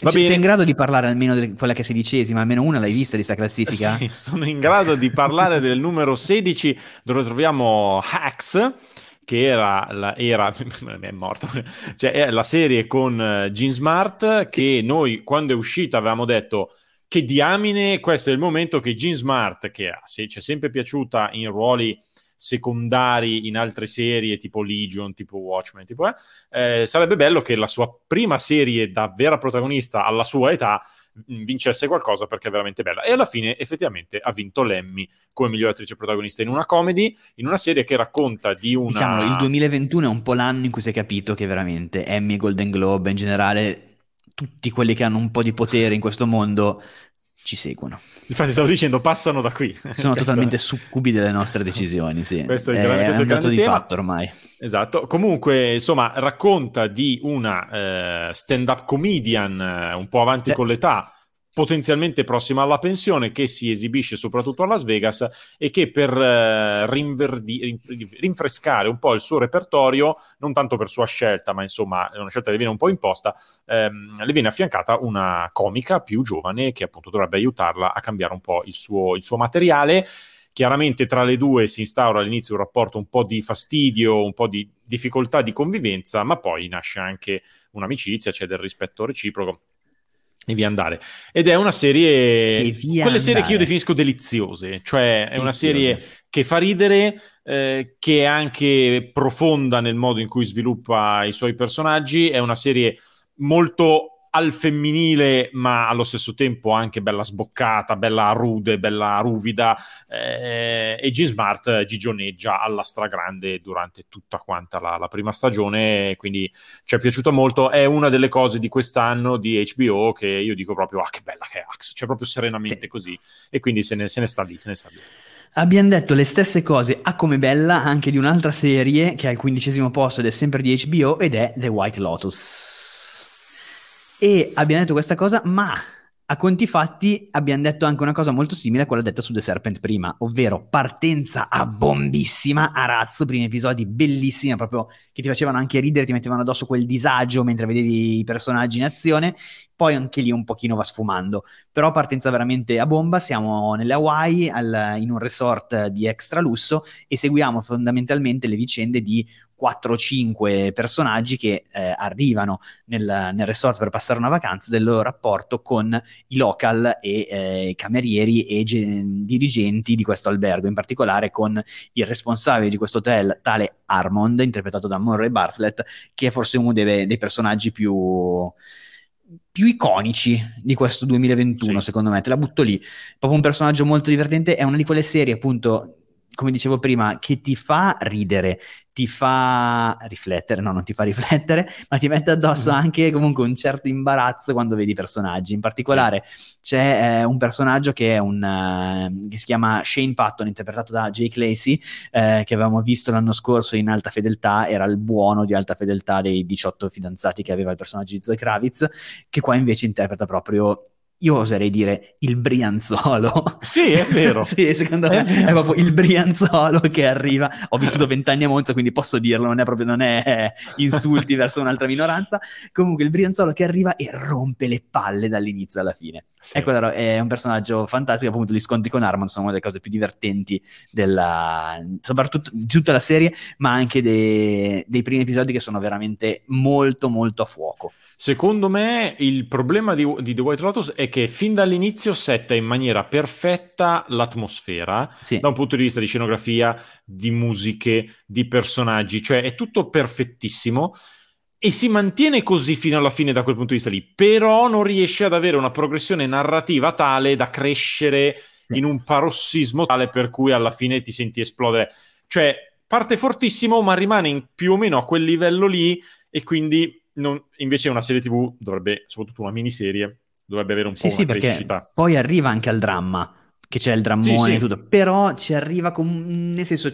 Va cioè, sei in grado di parlare almeno di quella che è sedicesima, almeno una l'hai vista di sta classifica? Sì, sono in grado di parlare del numero sedici, dove troviamo Hacks, che era, la, era è morto, cioè è la serie con Jean Smart, che noi quando è uscita avevamo detto che diamine, questo è il momento che Jean Smart, che se, ci è sempre piaciuta in ruoli secondari in altre serie tipo Legion, tipo Watchmen, tipo eh, eh, sarebbe bello che la sua prima serie da vera protagonista alla sua età vincesse qualcosa, perché è veramente bella. E alla fine effettivamente ha vinto l'Emmy come miglior attrice protagonista in una comedy, in una serie che racconta di una... Diciamolo, il duemilaventuno è un po' l'anno in cui si è capito che veramente Emmy e Golden Globe in generale, tutti quelli che hanno un po' di potere in questo mondo ci seguono. Infatti stavo dicendo, passano da qui. Sono totalmente succubi delle nostre decisioni, sì. Questo è, è un dato di tema. fatto ormai. Esatto. Comunque, insomma, racconta di una eh, stand-up comedian eh, un po' avanti eh. con l'età, potenzialmente prossima alla pensione, che si esibisce soprattutto a Las Vegas e che per eh, rinverdi, rinfrescare un po' il suo repertorio, non tanto per sua scelta, ma insomma è una scelta che le viene un po' imposta, ehm, le viene affiancata una comica più giovane che appunto dovrebbe aiutarla a cambiare un po' il suo, il suo materiale. Chiaramente tra le due si instaura all'inizio un rapporto un po' di fastidio, un po' di difficoltà di convivenza, ma poi nasce anche un'amicizia, c'è del rispetto reciproco. E via andare. Ed è una serie, quelle andare. serie che io definisco deliziose, cioè è deliziose. Una serie che fa ridere, eh, che è anche profonda nel modo in cui sviluppa i suoi personaggi, è una serie molto al femminile, ma allo stesso tempo anche bella sboccata, bella rude, bella ruvida, eh, e Jean Smart gigioneggia alla stragrande durante tutta quanta la, la prima stagione, quindi ci è piaciuta molto. È una delle cose di quest'anno di H B O che io dico proprio, ah che bella che è Axe, cioè proprio serenamente sì. così, e quindi se ne, se ne sta lì, se ne sta lì. Abbiamo detto le stesse cose a come bella anche di un'altra serie che è al quindicesimo posto ed è sempre di H B O ed è The White Lotus. E abbiamo detto questa cosa, ma a conti fatti abbiamo detto anche una cosa molto simile a quella detta su The Serpent prima, ovvero partenza a bombissima, a razzo, primi episodi bellissimi, proprio che ti facevano anche ridere, ti mettevano addosso quel disagio mentre vedevi i personaggi in azione, poi anche lì un pochino va sfumando, però partenza veramente a bomba. Siamo nelle Hawaii, al, in un resort di extra lusso, e seguiamo fondamentalmente le vicende di quattro o cinque personaggi che eh, arrivano nel, nel resort per passare una vacanza, del loro rapporto con i local e eh, i camerieri e ge- dirigenti di questo albergo, in particolare con il responsabile di questo hotel, tale Armond, interpretato da Murray Bartlett, che è forse uno dei, dei personaggi più... più iconici di questo duemilaventuno, sì. Secondo me, te la butto lì. Proprio un personaggio molto divertente, è una di quelle serie appunto, come dicevo prima, che ti fa ridere, ti fa riflettere, no, non ti fa riflettere, ma ti mette addosso anche comunque un certo imbarazzo quando vedi i personaggi. In particolare c'è eh, un personaggio che è un uh, che si chiama Shane Patton, interpretato da Jake Lacy, eh, che avevamo visto l'anno scorso in Alta Fedeltà, era il buono di Alta Fedeltà dei diciotto fidanzati che aveva il personaggio di Zoe Kravitz, che qua invece interpreta proprio io oserei dire il Brianzolo. Sì, è vero. Sì, secondo me è, è proprio il Brianzolo che arriva. Ho vissuto vent'anni a Monza, quindi posso dirlo, non è proprio, non è insulti verso un'altra minoranza. Comunque il Brianzolo che arriva e rompe le palle dall'inizio alla fine. Sì. Ecco, è un personaggio fantastico, appunto gli scontri con Armand sono una delle cose più divertenti della, soprattutto di tutta la serie, ma anche dei, dei primi episodi che sono veramente molto molto a fuoco. Secondo me il problema di, di The White Lotus è che fin dall'inizio setta in maniera perfetta l'atmosfera, sì, da un punto di vista di scenografia, di musiche, di personaggi, cioè è tutto perfettissimo. E si mantiene così fino alla fine da quel punto di vista lì, però non riesce ad avere una progressione narrativa tale da crescere in un parossismo tale per cui alla fine ti senti esplodere. Cioè, parte fortissimo, ma rimane in più o meno a quel livello lì, e quindi non... invece una serie tivù dovrebbe, soprattutto una miniserie, dovrebbe avere un po' sì, una sì, crescita. Perché poi arriva anche al dramma, che c'è il drammone sì, sì. e tutto, però ci arriva con... nel senso...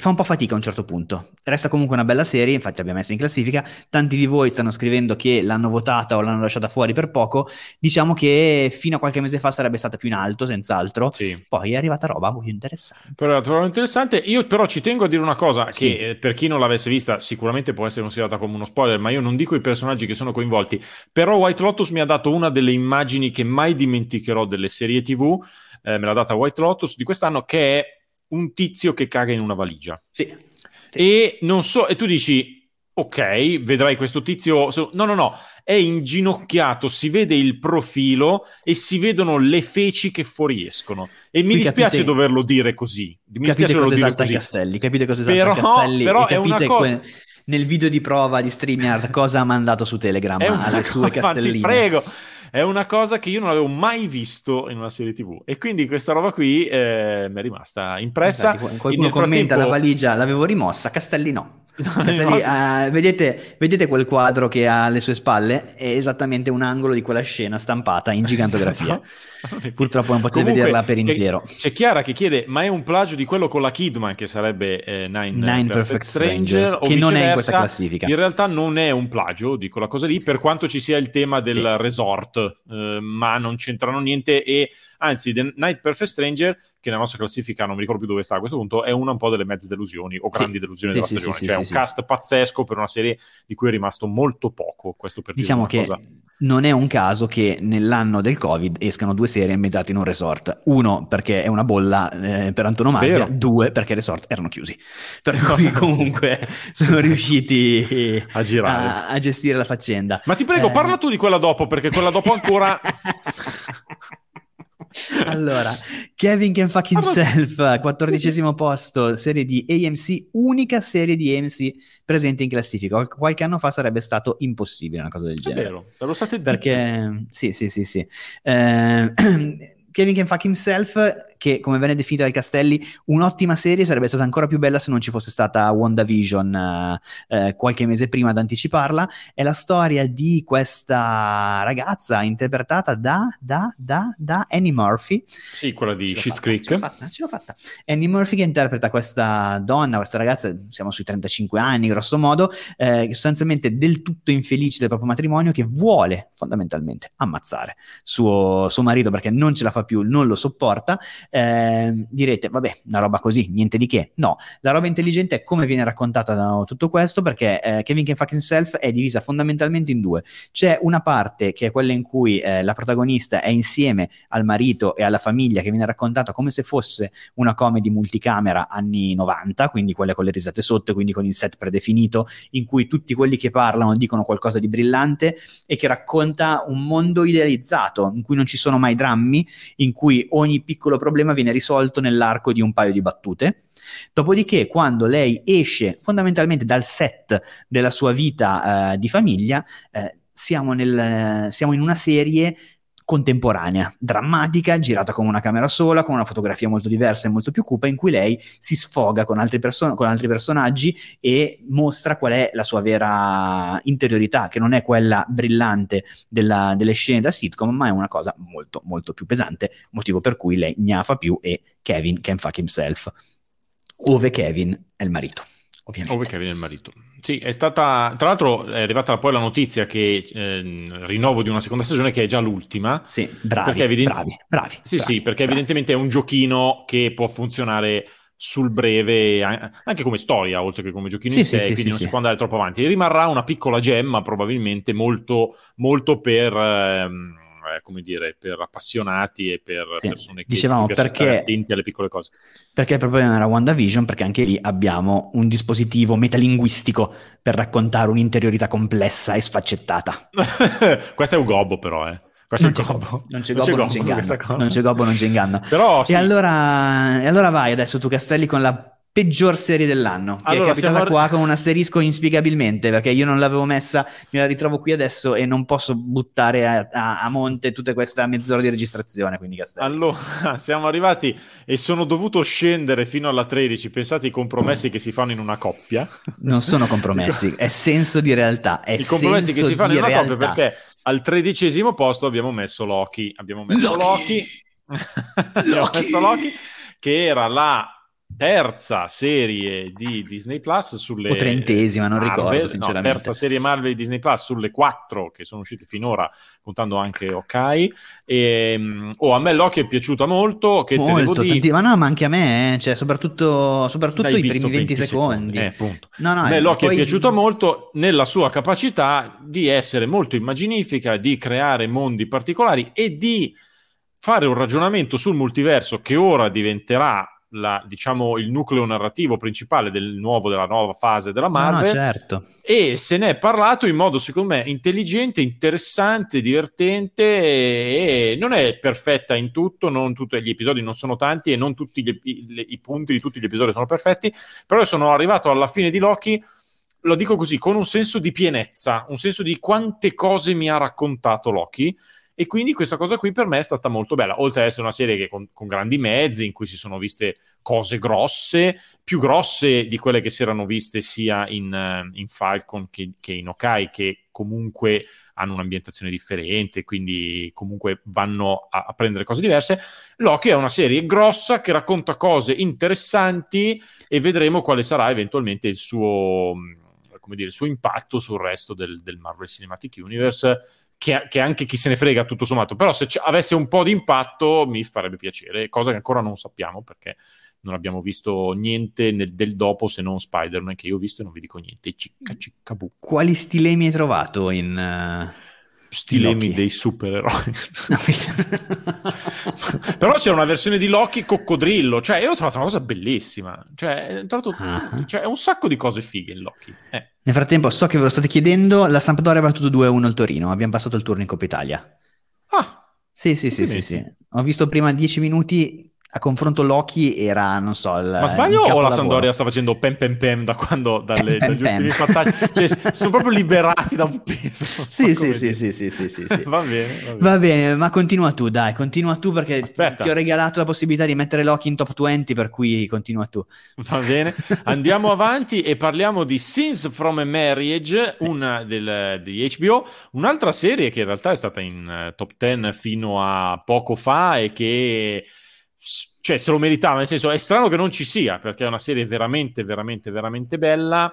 fa un po' fatica a un certo punto, resta comunque una bella serie, infatti abbiamo messo in classifica, tanti di voi stanno scrivendo che l'hanno votata o l'hanno lasciata fuori per poco, diciamo che fino a qualche mese fa sarebbe stata più in alto, senz'altro, sì. Poi è arrivata roba molto interessante. Però, però interessante, io però ci tengo a dire una cosa, che sì. eh, per chi non l'avesse vista sicuramente può essere considerata come uno spoiler, ma io non dico i personaggi che sono coinvolti, però White Lotus mi ha dato una delle immagini che mai dimenticherò delle serie tivù, eh, me l'ha data White Lotus di quest'anno, che è un tizio che caga in una valigia. Sì, sì. E non so, e tu dici ok, vedrai questo tizio, no no no, è inginocchiato, si vede il profilo e si vedono le feci che fuoriescono, e mi Qui dispiace capite, doverlo dire così, mi dispiace doverlo dire così. Castelli, capite cosa esalta però, Castelli, però è una cosa que- nel video di prova di StreamYard cosa ha mandato su Telegram alle sue castelline. Prego. È una cosa che io non avevo mai visto in una serie tivù, e quindi questa roba qui eh, mi è rimasta impressa. Infatti, qualcuno nel commenta frattempo... la valigia l'avevo rimossa, Castelli no. Castelli, uh, vedete, vedete quel quadro che ha alle sue spalle? È esattamente un angolo di quella scena stampata in gigantografia. Purtroppo non potete comunque vederla per intero. C'è Chiara che chiede, ma è un plagio di quello con la Kidman, che sarebbe eh, Nine, Nine Perfect, Perfect Strangers, Strangers, che non è in questa classifica. In realtà non è un plagio di quella cosa lì, per quanto ci sia il tema del sì. resort, eh, ma non c'entrano niente. E anzi, The Night Perfect Stranger, che nella nostra classifica non mi ricordo più dove sta a questo punto, è una un po' delle mezze delusioni o grandi sì. delusioni della sì, stagione, sì, cioè sì, un sì. cast pazzesco per una serie di cui è rimasto molto poco. Questo per diciamo dire una che cosa. Non è un caso che nell'anno del Covid escano due serie ambientate in un resort, uno perché è una bolla eh, per antonomasia, vero. Due perché i resort erano chiusi, per cui comunque sono riusciti a girare, a, a gestire la faccenda. Ma ti prego eh... parla tu di quella dopo, perché quella dopo ancora... Allora, Kevin Can Fuck Himself, quattordicesimo posto, serie di A M C, unica serie di A M C presente in classifica. Qualche anno fa sarebbe stato impossibile una cosa del genere. È vero, lo state perché sì, sì, sì, sì. Eh... Kevin Can Fuck Himself, che come venne definita dai Castelli, un'ottima serie, sarebbe stata ancora più bella se non ci fosse stata WandaVision eh, qualche mese prima ad anticiparla. È la storia di questa ragazza interpretata da da da da Annie Murphy, sì, quella di Schitt's Creek. Ce l'ho fatta, ce l'ho fatta. Annie Murphy che interpreta questa donna, questa ragazza, siamo sui trentacinque anni grosso modo, eh, sostanzialmente del tutto infelice del proprio matrimonio, che vuole fondamentalmente ammazzare suo, suo marito perché non ce la fa più, non lo sopporta. Eh, direte vabbè, una roba così, niente di che. No, la roba intelligente è come viene raccontata da tutto questo, perché eh, Kevin Can Fuck Himself è divisa fondamentalmente in due. C'è una parte che è quella in cui eh, la protagonista è insieme al marito e alla famiglia, che viene raccontata come se fosse una comedy multicamera anni novanta, quindi quella con le risate sotto, quindi con il set predefinito in cui tutti quelli che parlano dicono qualcosa di brillante, e che racconta un mondo idealizzato in cui non ci sono mai drammi, in cui ogni piccolo problema viene risolto nell'arco di un paio di battute. Dopodiché, quando lei esce fondamentalmente dal set della sua vita eh, di famiglia, eh, siamo, nel, siamo in una serie contemporanea, drammatica, girata con una camera sola, con una fotografia molto diversa e molto più cupa, in cui lei si sfoga con altri, perso- con altri personaggi e mostra qual è la sua vera interiorità, che non è quella brillante della, delle scene da sitcom, ma è una cosa molto molto più pesante, motivo per cui lei gnafa più e Kevin Can Fuck Himself, ove Kevin è il marito. ovviamente. Ove Kevin è il marito. Sì, è stata, tra l'altro è arrivata poi la notizia che eh, rinnovo di una seconda stagione che è già l'ultima. Sì, bravi, perché evident- bravi, bravi. Sì, bravi, sì, perché bravi. Evidentemente è un giochino che può funzionare sul breve, anche come storia, oltre che come giochino sì, in sé, sì, quindi sì, non sì. si può andare troppo avanti. E rimarrà una piccola gemma, probabilmente, molto, molto per... Ehm, come dire, per appassionati e per sì. persone che dicevamo perché attenti alle piccole cose. Perché il problema era WandaVision, perché anche lì abbiamo un dispositivo metalinguistico per raccontare un'interiorità complessa e sfaccettata. Questo è un gobbo però, eh. Questo non, c'è gobbo. non c'è gobbo, non c'è inganno. Non c'è gobbo, non c'è inganno. Però, sì. e, allora, e allora vai adesso tu, Castelli, con la peggior serie dell'anno, che allora, è capitata siamo... qua con un asterisco inspiegabilmente, perché io non l'avevo messa, me la ritrovo qui adesso e non posso buttare a, a, a monte tutta questa mezz'ora di registrazione, quindi Castelli. Allora, siamo arrivati e sono dovuto scendere fino alla tredici, pensate ai compromessi mm. che si fanno in una coppia. Non sono compromessi, è senso di realtà, è I compromessi che si fanno in una realtà. Coppia, perché al tredicesimo posto abbiamo messo Loki, abbiamo messo Loki, Loki. abbiamo messo Loki, che era la terza serie di Disney Plus sulle... O trentesima, non Marvel, ricordo sinceramente. No, terza serie Marvel di Disney Plus sulle quattro che sono uscite finora, contando anche Hawkeye. E, oh, a me Loki è piaciuta molto. Che molto, te devo dire... tanti... ma no, ma anche a me, eh. cioè, soprattutto, soprattutto i primi venti secondi. secondi. Eh, punto. No, no, a me Loki poi... è piaciuta molto nella sua capacità di essere molto immaginifica, di creare mondi particolari e di fare un ragionamento sul multiverso che ora diventerà La, diciamo il nucleo narrativo principale del nuovo, della nuova fase della Marvel. No, certo. E se ne è parlato in modo secondo me intelligente, interessante, divertente e, e non è perfetta in tutto, non tutti gli episodi non sono tanti e non tutti gli, i, i punti di tutti gli episodi sono perfetti, però sono arrivato alla fine di Loki, lo dico così, con un senso di pienezza, un senso di quante cose mi ha raccontato Loki. E quindi questa cosa qui per me è stata molto bella, oltre ad essere una serie che con, con grandi mezzi, in cui si sono viste cose grosse, più grosse di quelle che si erano viste sia in, in Falcon che, che in Hawkeye, che comunque hanno un'ambientazione differente, quindi comunque vanno a, a prendere cose diverse. Loki è una serie grossa che racconta cose interessanti e vedremo quale sarà eventualmente il suo, come dire, il suo impatto sul resto del, del Marvel Cinematic Universe, Che, che anche chi se ne frega tutto sommato, però se avesse un po' di impatto mi farebbe piacere, cosa che ancora non sappiamo perché non abbiamo visto niente nel, del dopo se non Spider-Man, che io ho visto e non vi dico niente. Cicca, cicca, bu. Quali stilemi hai trovato in... Uh... Stilemi Loki. Dei supereroi. Però c'era una versione di Loki coccodrillo, cioè io ho trovato una cosa bellissima, cioè ho trovato uh-huh. cioè, un sacco di cose fighe in Loki. Eh. Nel frattempo so che ve lo state chiedendo, la Sampdoria ha battuto due a uno al Torino, abbiamo passato il turno in Coppa Italia. Ah! Sì, sì, sì, sì, sì. Ho visto prima dieci minuti... A confronto Loki era, non so... Il, ma sbaglio o la Sampdoria sta facendo pem pem pem da quando, dalle, pem, dagli pem, ultimi passaggi? Cioè, sono proprio liberati da un peso. Sì, so sì, sì, sì, sì, sì, sì, sì. Va bene, va bene. Va bene, ma continua tu, dai, continua tu perché Aspetta. ti ho regalato la possibilità di mettere Loki in top venti, per cui continua tu. Va bene, andiamo avanti e parliamo di Scenes from a Marriage, una del, di H B O, un'altra serie che in realtà è stata in top dieci fino a poco fa e che... cioè se lo meritava, nel senso è strano che non ci sia perché è una serie veramente veramente veramente bella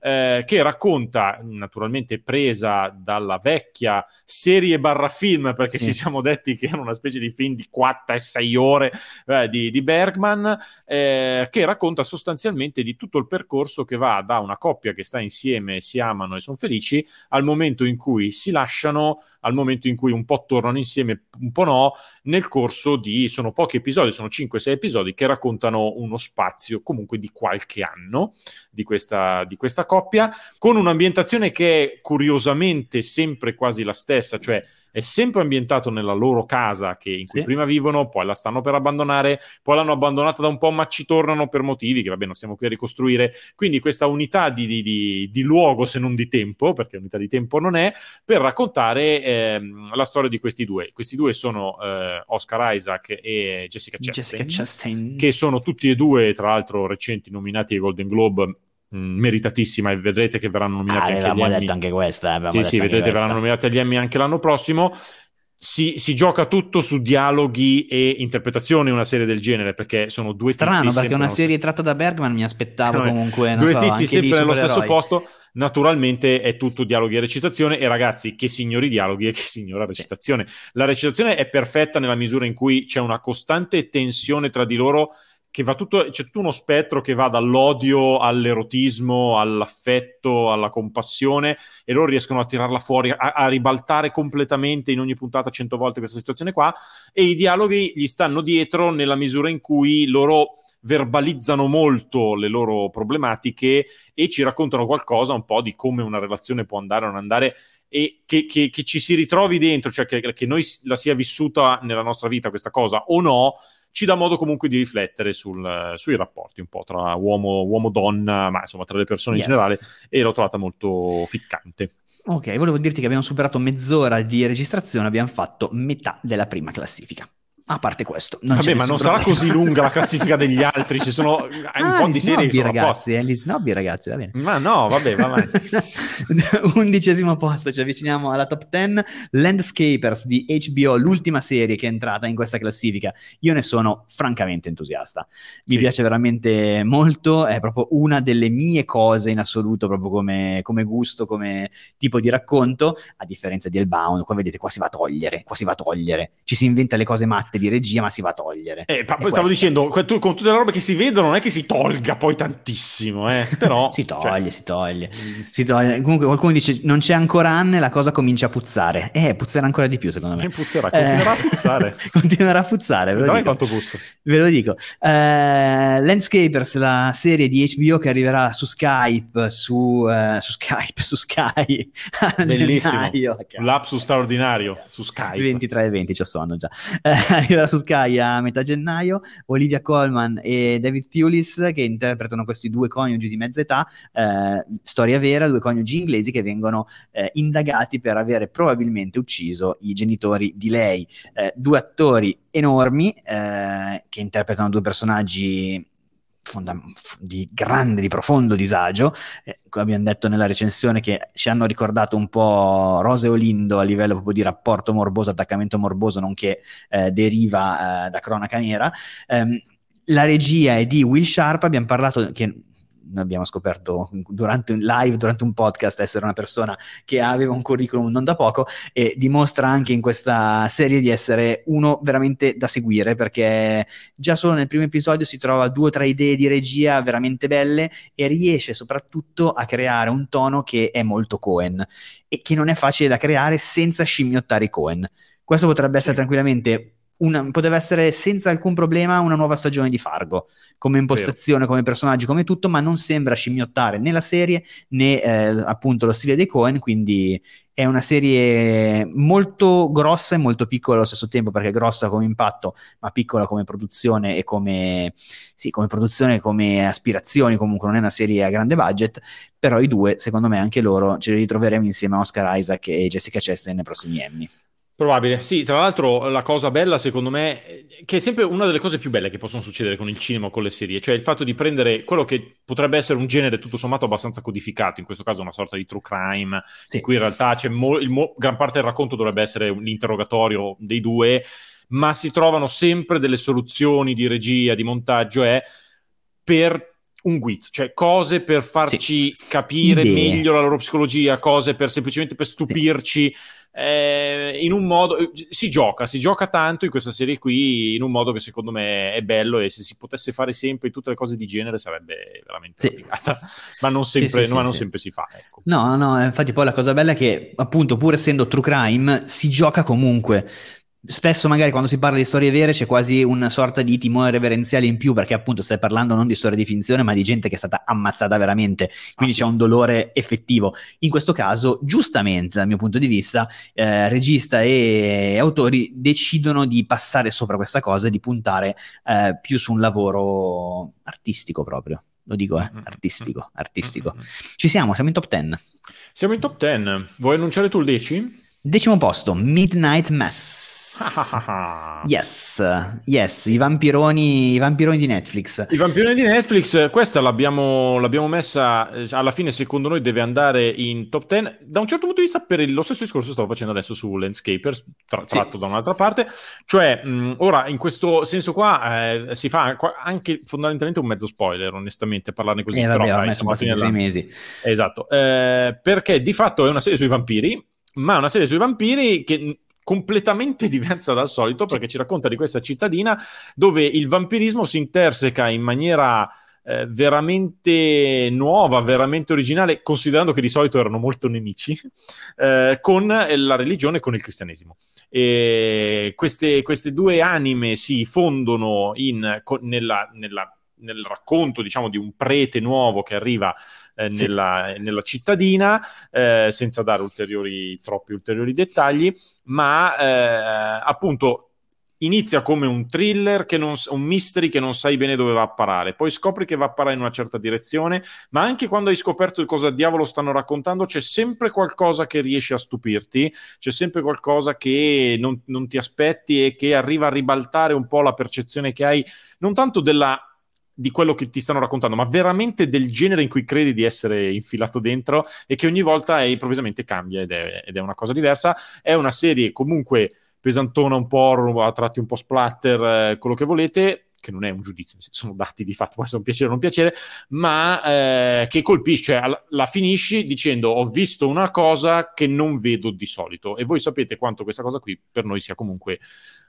eh, che racconta, naturalmente presa dalla vecchia serie barra film, perché sì. ci siamo detti che era una specie di film di quattro e sei ore eh, di, di Bergman eh, che racconta sostanzialmente di tutto il percorso che va da una coppia che sta insieme, si amano e sono felici, al momento in cui si lasciano, al momento in cui un po' tornano insieme, un po' no, nel corso di, sono pochi episodi, sono cinque sei episodi che raccontano uno spazio comunque di qualche anno di questa, di questa coppia, con un'ambientazione che è curiosamente sempre quasi la stessa, cioè è sempre ambientato nella loro casa che in cui sì. prima vivono, poi la stanno per abbandonare, poi l'hanno abbandonata da un po' ma ci tornano per motivi che vabbè non stiamo qui a ricostruire, quindi questa unità di, di, di, di luogo se non di tempo, perché unità di tempo non è, per raccontare eh, la storia di questi due. Questi due sono eh, Oscar Isaac e Jessica Chastain, Jessica Chastain, che sono tutti e due tra l'altro recenti nominati ai Golden Globe, meritatissima, e vedrete che verranno nominati ah, anche, gli anni... anche questa eh, sì, sì, vedrete questa. Verranno nominati agli Emmy anche l'anno prossimo. Si, si gioca tutto su dialoghi e interpretazioni, una serie del genere, perché sono due tizi. Strano, perché una serie so. tratta da Bergman mi aspettavo no, comunque. Non due so, tizi anche sempre lì, nello stesso posto. Naturalmente è tutto dialoghi e recitazione, e ragazzi, che signori dialoghi e che signora recitazione. La recitazione è perfetta nella misura in cui c'è una costante tensione tra di loro, che va tutto, c'è tutto uno spettro che va dall'odio all'erotismo, all'affetto, alla compassione, e loro riescono a tirarla fuori, a, a ribaltare completamente in ogni puntata cento volte questa situazione qua, e i dialoghi gli stanno dietro nella misura in cui loro verbalizzano molto le loro problematiche e ci raccontano qualcosa un po' di come una relazione può andare o non andare, e che, che, che ci si ritrovi dentro, cioè che, che noi la sia vissuta nella nostra vita questa cosa o no, ci dà modo comunque di riflettere sul, sui rapporti un po' tra uomo, uomo-donna, ma insomma tra le persone yes. in generale, e l'ho trovata molto ficcante. Ok, volevo dirti che abbiamo superato mezz'ora di registrazione, abbiamo fatto metà della prima classifica. A parte questo, non vabbè, ma non problema. Sarà così lunga la classifica degli altri, ci sono ah, un po' di serie che sono ragazzi, eh, gli snobby ragazzi, va bene. Ma no, vabbè, va bene. Undicesimo posto, ci avviciniamo alla top ten, Landscapers di H B O, l'ultima serie che è entrata in questa classifica. Io ne sono francamente entusiasta. Mi sì. piace veramente molto, è proprio una delle mie cose in assoluto, proprio come, come gusto, come tipo di racconto, a differenza di Hellbound. Qua vedete, qua si va a togliere, qua si va a togliere. Ci si inventa le cose matte di regia, ma si va a togliere. Eh, stavo questa. dicendo, con tutte le robe che si vedono non è che si tolga poi tantissimo, eh, però si toglie, cioè... si toglie, si toglie. Comunque qualcuno dice non c'è ancora Anne, la cosa comincia a puzzare. Eh, puzzerà ancora di più secondo me. Che puzzerà, continuerà eh... a puzzare. continuerà a puzzare, ve lo dico. Quanto puzza. Ve lo dico. Eh, Landscapers, la serie di H B O che arriverà su Skype, su, eh, su Skype, su Sky. Bellissimo. Lapsus straordinario su Skype. ventitré e venti ci sono già. Eh, arriverà su Sky a metà gennaio. Olivia Colman e David Thewlis che interpretano questi due coniugi di mezza età, eh, storia vera, due coniugi inglesi che vengono eh, indagati per avere probabilmente ucciso i genitori di lei, eh, due attori enormi eh, che interpretano due personaggi fonda- di grande, di profondo disagio, eh, come abbiamo detto nella recensione, che ci hanno ricordato un po' Rose e Olindo a livello proprio di rapporto morboso, attaccamento morboso, nonché eh, deriva eh, da Cronaca Nera. Um, la regia è di Will Sharp, abbiamo parlato che noi abbiamo scoperto durante un live, durante un podcast, essere una persona che aveva un curriculum non da poco, e dimostra anche in questa serie di essere uno veramente da seguire, perché già solo nel primo episodio si trova due o tre idee di regia veramente belle e riesce soprattutto a creare un tono che è molto Coen e che non è facile da creare senza scimmiottare i Coen. Questo potrebbe essere tranquillamente... Una, poteva essere senza alcun problema una nuova stagione di Fargo, come impostazione, vero, come personaggi, come tutto, ma non sembra scimmiottare né la serie né eh, appunto lo stile dei Coen, quindi è una serie molto grossa e molto piccola allo stesso tempo, perché è grossa come impatto ma piccola come produzione e come sì, come produzione e come aspirazioni, comunque non è una serie a grande budget, però i due, secondo me anche loro, ce li ritroveremo insieme a Oscar Isaac e Jessica Chastain nei prossimi anni. Probabile, sì, tra l'altro la cosa bella secondo me, che è sempre una delle cose più belle che possono succedere con il cinema o con le serie, cioè il fatto di prendere quello che potrebbe essere un genere tutto sommato abbastanza codificato, in questo caso una sorta di true crime, sì, in cui in realtà c'è mo- il mo- gran parte del racconto dovrebbe essere un interrogatorio dei due, ma si trovano sempre delle soluzioni di regia, di montaggio, è per... un guizzo, cioè cose per farci sì. capire Idea. meglio la loro psicologia, cose per semplicemente per stupirci, sì. eh, in un modo si gioca, si gioca tanto in questa serie qui, in un modo che secondo me è bello, e se si potesse fare sempre tutte le cose di genere sarebbe veramente sì. ma non sempre, sì, sì, ma sì, non sì. sempre si fa, ecco. No, no, infatti poi la cosa bella è che appunto pur essendo true crime si gioca comunque. Spesso magari quando si parla di storie vere c'è quasi una sorta di timore reverenziale in più, perché appunto stai parlando non di storie di finzione ma di gente che è stata ammazzata veramente, quindi ah, sì. c'è un dolore effettivo. In questo caso, giustamente dal mio punto di vista, eh, regista e autori decidono di passare sopra questa cosa e di puntare eh, più su un lavoro artistico proprio. Lo dico, eh, artistico, artistico. Ci siamo, siamo in top dieci. Siamo in top dieci. Vuoi annunciare tu il dieci? Decimo posto, Midnight Mass. Yes, yes, i vampironi, i vampironi di Netflix. I vampironi di Netflix, questa l'abbiamo, l'abbiamo messa, alla fine secondo noi deve andare in top dieci. Da un certo punto di vista, per il, lo stesso discorso stavo facendo adesso su Landscapers, tra, tratto sì. da un'altra parte. Cioè, mh, ora, in questo senso qua, eh, si fa anche fondamentalmente un mezzo spoiler, onestamente, parlarne così. Eh, però, vabbè, dai, siamo passati sei mesi. Esatto, eh, perché di fatto è una serie sui vampiri, ma è una serie sui vampiri che completamente diversa dal solito, perché ci racconta di questa cittadina dove il vampirismo si interseca in maniera eh, veramente nuova, veramente originale, considerando che di solito erano molto nemici, eh, con la religione e con il cristianesimo. E queste, queste due anime si fondono in, nella, nella, nel racconto, diciamo, di un prete nuovo che arriva Nella, sì. nella cittadina, eh, senza dare ulteriori troppi ulteriori dettagli, ma eh, appunto inizia come un thriller, che non, un mystery che non sai bene dove va a parare, poi scopri che va a parare in una certa direzione, ma anche quando hai scoperto cosa diavolo stanno raccontando c'è sempre qualcosa che riesce a stupirti, c'è sempre qualcosa che non, non ti aspetti e che arriva a ribaltare un po' la percezione che hai, non tanto della di quello che ti stanno raccontando, ma veramente del genere in cui credi di essere infilato dentro e che ogni volta è, improvvisamente cambia ed è, ed è una cosa diversa. È una serie comunque pesantona, un po' a tratti un po' splatter, eh, quello che volete, che non è un giudizio, sono dati di fatto, può essere un piacere o non piacere, ma eh, che colpisce, cioè, la, la finisci dicendo ho visto una cosa che non vedo di solito, e voi sapete quanto questa cosa qui per noi sia comunque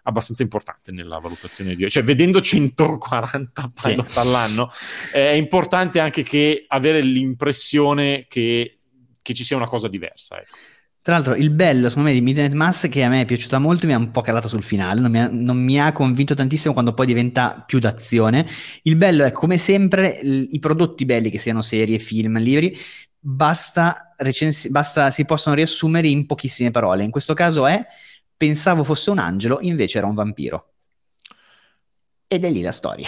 abbastanza importante nella valutazione di... cioè vedendo centoquaranta pilot sì. all'anno è importante anche che avere l'impressione che, che ci sia una cosa diversa, ecco. Tra l'altro il bello, secondo me, di Midnight Mass, che a me è piaciuta molto, mi ha un po' calata sul finale, non mi, ha, non mi ha convinto tantissimo quando poi diventa più d'azione. Il bello è, come sempre, l- i prodotti belli, che siano serie, film, libri, basta, recensi- basta si possono riassumere in pochissime parole. In questo caso è, pensavo fosse un angelo, invece era un vampiro. Ed è lì la storia.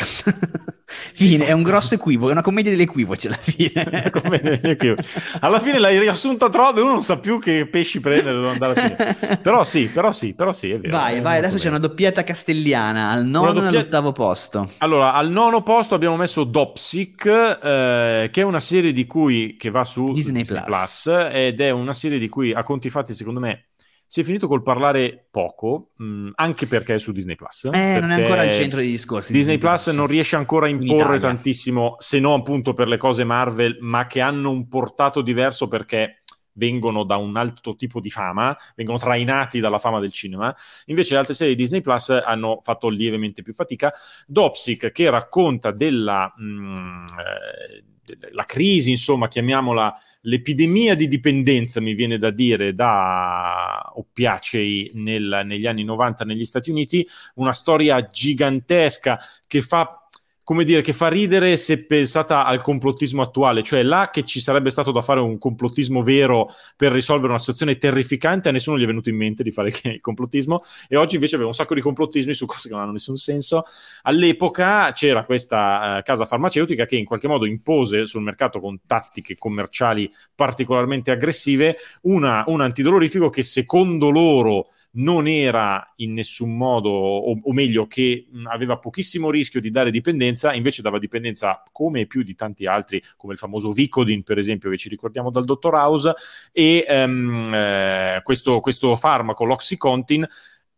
Fine, è un grosso equivoco, è una commedia degli equivoci alla fine. commedia degli equivoci. Alla fine l'hai riassunta troppo e uno non sa più che pesci prendere, dove andare a finire. Però sì, però sì, però sì, è vero. Vai, è vai, adesso bello. C'è una doppietta castigliana al nono doppia... e all'ottavo posto. Allora, al nono posto abbiamo messo Dopsic, eh, che è una serie di cui che va su Disney, Disney Plus. Plus, ed è una serie di cui a conti fatti, secondo me, si è finito col parlare poco, mh, anche perché è su Disney Plus. Eh, non è ancora al centro dei discorsi. Disney, Disney Plus, Plus non riesce ancora a imporre tantissimo, se no appunto per le cose Marvel, ma che hanno un portato diverso perché vengono da un altro tipo di fama, vengono trainati dalla fama del cinema. Invece le altre serie di Disney Plus hanno fatto lievemente più fatica. Dopsic, che racconta della... Mh, eh, la crisi, insomma, chiamiamola l'epidemia di dipendenza, mi viene da dire, da oppiacei nel, negli anni novanta negli Stati Uniti. Una storia gigantesca che fa, come dire, che fa ridere se pensata al complottismo attuale, cioè là che ci sarebbe stato da fare un complottismo vero per risolvere una situazione terrificante, a nessuno gli è venuto in mente di fare il complottismo, e oggi invece abbiamo un sacco di complottismi su cose che non hanno nessun senso. All'epoca c'era questa eh, casa farmaceutica che in qualche modo impose sul mercato, con tattiche commerciali particolarmente aggressive, una, un antidolorifico che secondo loro non era in nessun modo, o, o meglio, che mh, aveva pochissimo rischio di dare dipendenza, invece dava dipendenza come e più di tanti altri, come il famoso Vicodin, per esempio, che ci ricordiamo dal dottor House, e um, eh, questo, questo farmaco, l'Oxycontin,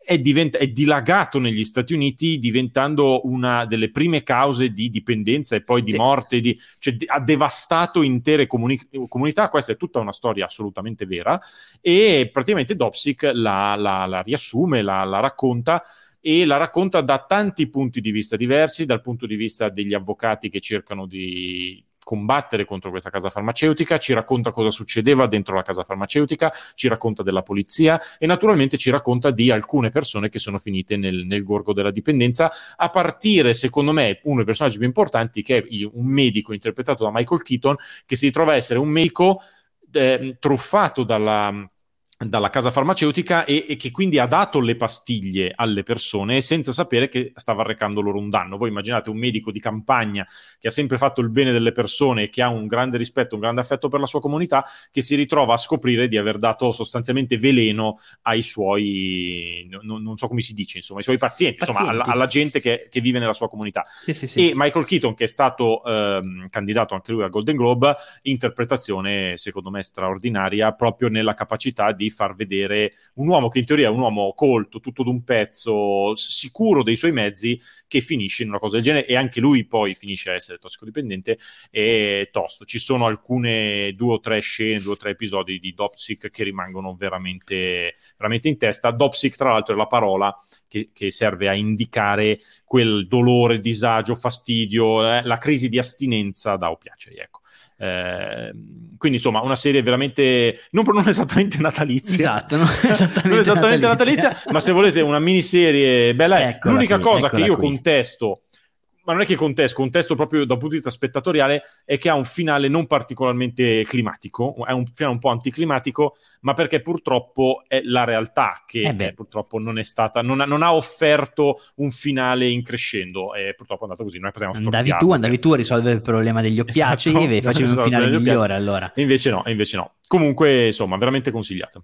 è, divent- è dilagato negli Stati Uniti, diventando una delle prime cause di dipendenza e poi di sì. morte, di, cioè, de- ha devastato intere comuni- comunità. Questa è tutta una storia assolutamente vera, e praticamente Dopsic la, la, la riassume, la, la racconta, e la racconta da tanti punti di vista diversi, dal punto di vista degli avvocati che cercano di combattere contro questa casa farmaceutica, ci racconta cosa succedeva dentro la casa farmaceutica, ci racconta della polizia e naturalmente ci racconta di alcune persone che sono finite nel, nel gorgo della dipendenza, a partire, secondo me, uno dei personaggi più importanti, che è un medico interpretato da Michael Keaton, che si ritrova a essere un medico eh, truffato dalla... dalla casa farmaceutica e, e che quindi ha dato le pastiglie alle persone senza sapere che stava arrecando loro un danno. Voi immaginate un medico di campagna che ha sempre fatto il bene delle persone, che ha un grande rispetto, un grande affetto per la sua comunità, che si ritrova a scoprire di aver dato sostanzialmente veleno ai suoi, non, non so come si dice, insomma, ai suoi pazienti, pazienti. Insomma, alla, alla gente che, che vive nella sua comunità. Sì, sì, sì. E Michael Keaton, che è stato ehm, candidato anche lui al Golden Globe, interpretazione secondo me straordinaria, proprio nella capacità di far vedere un uomo che in teoria è un uomo colto, tutto d'un pezzo, sicuro dei suoi mezzi, che finisce in una cosa del genere, e anche lui poi finisce a essere tossicodipendente e tosto. Ci sono alcune due o tre scene, due o tre episodi di Dopsic che rimangono veramente, veramente in testa. Dopsic, tra l'altro, è la parola che, che serve a indicare quel dolore, disagio, fastidio, eh, la crisi di astinenza da oppiacei, ecco. Eh, quindi insomma una serie veramente non, non esattamente natalizia, esatto, non esattamente, non esattamente natalizia. natalizia ma se volete una miniserie bella, eccola, l'unica qui, cosa che io qui. contesto, ma non è che contesto, contesto proprio dal punto di vista spettatoriale, è che ha un finale non particolarmente climatico, è un finale un po' anticlimatico, ma perché purtroppo è la realtà che eh eh, purtroppo non è stata, non ha, non ha offerto un finale in crescendo, è purtroppo è andata così, noi potevamo andavi tu, andavi tu a risolvere il problema degli oppiacei, esatto, e facevi un finale migliore, allora. E invece no, e invece no. Comunque, insomma, veramente consigliata.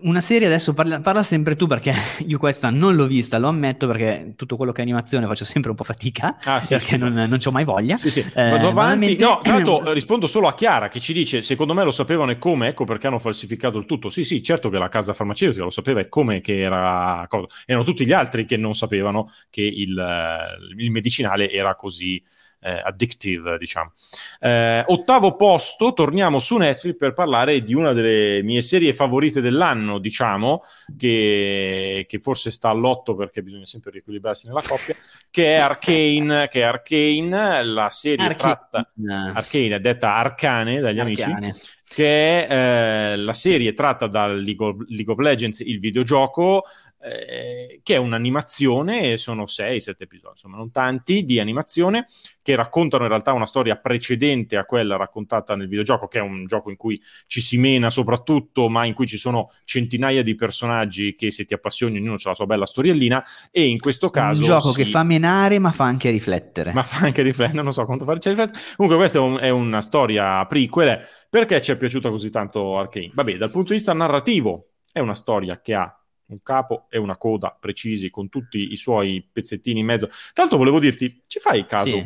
Una serie, adesso parla, parla sempre tu, perché io questa non l'ho vista, lo ammetto, perché tutto quello che è animazione faccio sempre un po' fatica, ah, sì, perché sì, non, non c'ho mai voglia. Sì, sì. Vado eh, avanti. No, tanto rispondo solo a Chiara che ci dice, secondo me lo sapevano e come, ecco perché hanno falsificato il tutto. Sì, sì, certo che la casa farmaceutica lo sapeva e come che era, cosa. Erano tutti gli altri che non sapevano che il, il medicinale era così... Eh, addictive, diciamo. Eh, ottavo posto, torniamo su Netflix per parlare di una delle mie serie favorite dell'anno, diciamo, che, che forse sta all'otto perché bisogna sempre riequilibrarsi nella coppia, che è Arcane, che è Arcane, la serie Arche- tratta no. Arcane, è detta Arcane dagli Arcane. amici, che è eh, la serie tratta da League of, League of Legends, il videogioco, Eh, che è un'animazione, sono sei sette episodi, insomma non tanti, di animazione che raccontano in realtà una storia precedente a quella raccontata nel videogioco, che è un gioco in cui ci si mena soprattutto, ma in cui ci sono centinaia di personaggi che, se ti appassioni, ognuno ha la sua bella storiellina, e in questo caso... Un gioco si... che fa menare ma fa anche riflettere. Ma fa anche riflettere, non so quanto farci riflettere. Comunque questa è, un, è una storia prequel. Perché ci è piaciuta così tanto Arcane? Vabbè, dal punto di vista narrativo è una storia che ha un capo e una coda precisi, con tutti i suoi pezzettini in mezzo. Tanto volevo dirti, ci fai caso? Sì.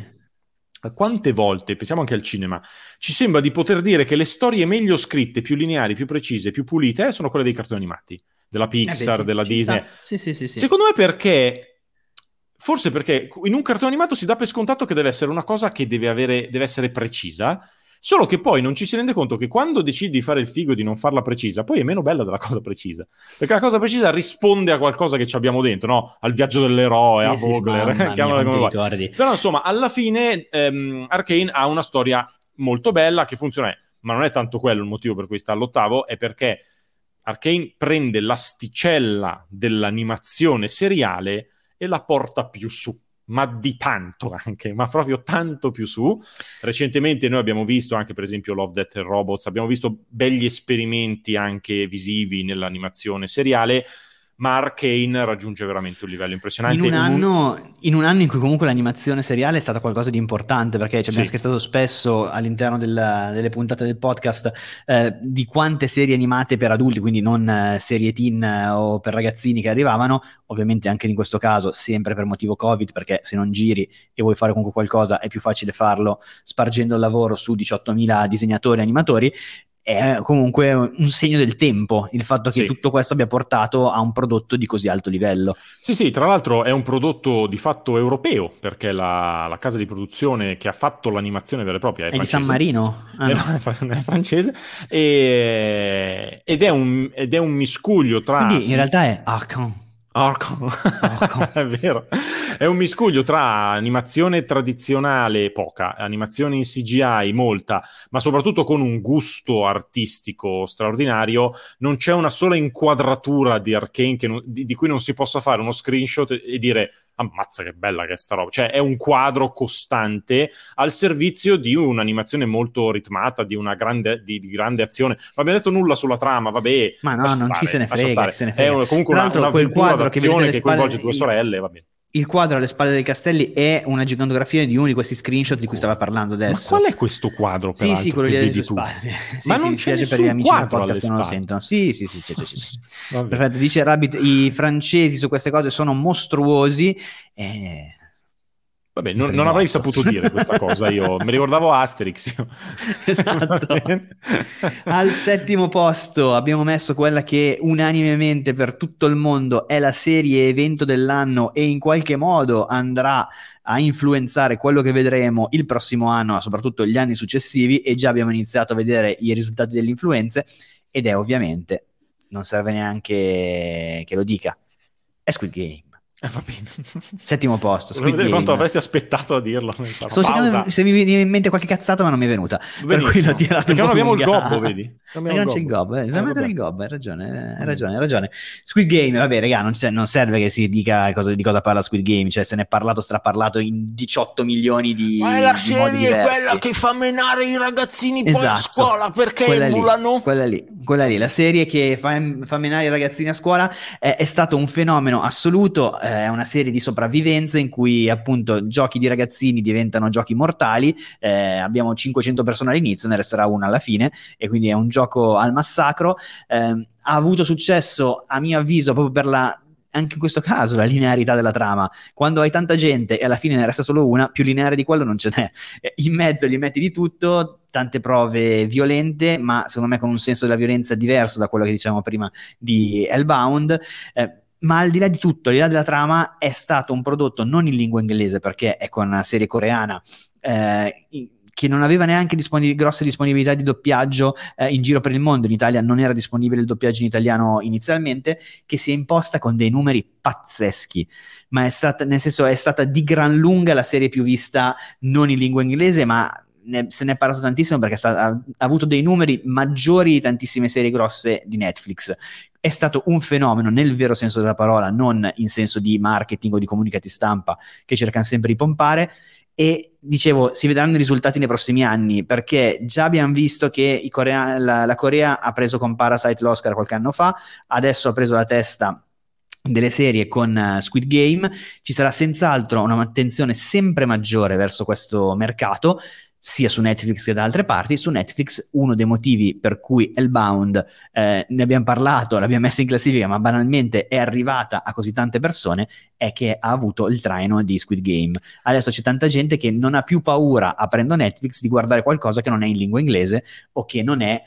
Quante volte, pensiamo anche al cinema, ci sembra di poter dire che le storie meglio scritte, più lineari, più precise, più pulite, eh, sono quelle dei cartoni animati, della Pixar, eh beh, sì, della Disney. Sì, sì, sì, sì. Secondo me perché... Forse perché in un cartone animato si dà per scontato che deve essere una cosa che deve avere, deve essere precisa, solo che poi non ci si rende conto che quando decidi di fare il figo e di non farla precisa, poi è meno bella della cosa precisa, perché la cosa precisa risponde a qualcosa che ci abbiamo dentro, no? Al viaggio dell'eroe, sì, a Vogler, sì, chiamala come vuoi. Però insomma, alla fine ehm, Arcane ha una storia molto bella che funziona, ma non è tanto quello il motivo per cui sta all'ottavo, è perché Arcane prende l'asticella dell'animazione seriale e la porta più su. Ma di tanto anche, ma proprio tanto più su. Recentemente noi abbiamo visto anche, per esempio, Love, Death and Robots, abbiamo visto begli esperimenti anche visivi nell'animazione seriale, ma Arcane raggiunge veramente un livello impressionante. In un, anno, in un anno in cui comunque l'animazione seriale è stata qualcosa di importante, perché ci abbiamo sì. scherzato spesso all'interno della, delle puntate del podcast eh, di quante serie animate per adulti, quindi non eh, serie teen eh, o per ragazzini, che arrivavano, ovviamente anche in questo caso sempre per motivo Covid, perché se non giri e vuoi fare comunque qualcosa è più facile farlo spargendo il lavoro su diciottomila disegnatori e animatori. È comunque un segno del tempo il fatto che sì. tutto questo abbia portato a un prodotto di così alto livello. Sì, sì, tra l'altro è un prodotto di fatto europeo, perché la, la casa di produzione che ha fatto l'animazione vera e propria è, è di San Marino, ah, eh, no. è francese, e, ed, è un, ed è un miscuglio tra... Quindi in realtà è Arcane. Arcane. Arcane. È vero, È un miscuglio tra animazione tradizionale poca, animazione in C G I molta, ma soprattutto con un gusto artistico straordinario. Non c'è una sola inquadratura di Arcane che non, di, di cui non si possa fare uno screenshot e dire ammazza che bella che è sta roba. Cioè è un quadro costante al servizio di un'animazione molto ritmata, di una grande, di, di grande azione. Non abbiamo detto nulla sulla trama, vabbè, ma no, non stare, chi se ne frega, se ne frega. È comunque una, una quel quadro che, spalle, che coinvolge due sorelle, va bene. Il quadro alle spalle dei castelli è una gigantografia di uno di questi screenshot di cui stava parlando adesso. Ma qual è questo quadro? Sì, sì, quello lì alle tue spalle. Sì, ma sì, non c'è nessun per gli amici del podcast che non lo sentono. Sì, sì, sì, c'è, c'è, c'è. Perfetto. Dice Rabbit, i francesi su queste cose sono mostruosi. Eh... Vabbè, non, non avrei saputo dire questa cosa, io mi ricordavo Asterix. Esatto. Al settimo posto abbiamo messo quella che unanimemente per tutto il mondo è la serie evento dell'anno e in qualche modo andrà a influenzare quello che vedremo il prossimo anno, soprattutto gli anni successivi, e già abbiamo iniziato a vedere i risultati delle influenze, ed è ovviamente, non serve neanche che lo dica, è Squid Game. Eh, va bene. Settimo posto. Squid Game. Quanto avresti aspettato a dirlo? Sto cercando se mi viene in mente qualche cazzata, ma non mi è venuta. Benissimo. Per cui l'ho tirato. Perché non abbiamo il gobbo, vedi? Non, non c'è il gobbo. Eh, eh, il gobbo, hai ragione, hai ragione, hai ragione. Squid Game, vabbè, raga, non, non serve che si dica cosa, di cosa parla Squid Game. Cioè, se ne è parlato, straparlato in diciotto milioni di. Ma è la serie è quella che fa menare i ragazzini, esatto, poi a scuola perché quella emulano. Lì, quella lì, quella lì, la serie che fa, fa menare i ragazzini a scuola è, è stato un fenomeno assoluto. Eh, è una serie di sopravvivenza in cui appunto giochi di ragazzini diventano giochi mortali, eh, abbiamo cinquecento persone all'inizio, ne resterà una alla fine, e quindi è un gioco al massacro. Eh, ha avuto successo a mio avviso proprio per la, anche in questo caso, la linearità della trama. Quando hai tanta gente e alla fine ne resta solo una, più lineare di quello non ce n'è. In mezzo gli metti di tutto, tante prove violente, ma secondo me con un senso della violenza diverso da quello che dicevamo prima di Hellbound. eh, Ma al di là di tutto, al di là della trama, è stato un prodotto non in lingua inglese, perché è con una serie coreana, eh, che non aveva neanche disponib- grosse disponibilità di doppiaggio eh, in giro per il mondo. In Italia non era disponibile il doppiaggio in italiano inizialmente, che si è imposta con dei numeri pazzeschi, ma è stata, nel senso, è stata di gran lunga la serie più vista non in lingua inglese, ma ne, se ne è parlato tantissimo perché è stato, ha, ha avuto dei numeri maggiori di tantissime serie grosse di Netflix. È stato un fenomeno nel vero senso della parola, non in senso di marketing o di comunicati stampa che cercano sempre di pompare, e dicevo, si vedranno i risultati nei prossimi anni, perché già abbiamo visto che i Corea, la, la Corea ha preso con Parasite l'Oscar qualche anno fa, adesso ha preso la testa delle serie con Squid Game. Ci sarà senz'altro un'attenzione sempre maggiore verso questo mercato, sia su Netflix che da altre parti. Su Netflix uno dei motivi per cui Hellbound, eh, ne abbiamo parlato, l'abbiamo messa in classifica, ma banalmente è arrivata a così tante persone, è che ha avuto il traino di Squid Game. Adesso c'è tanta gente che non ha più paura, aprendo Netflix, di guardare qualcosa che non è in lingua inglese o che non è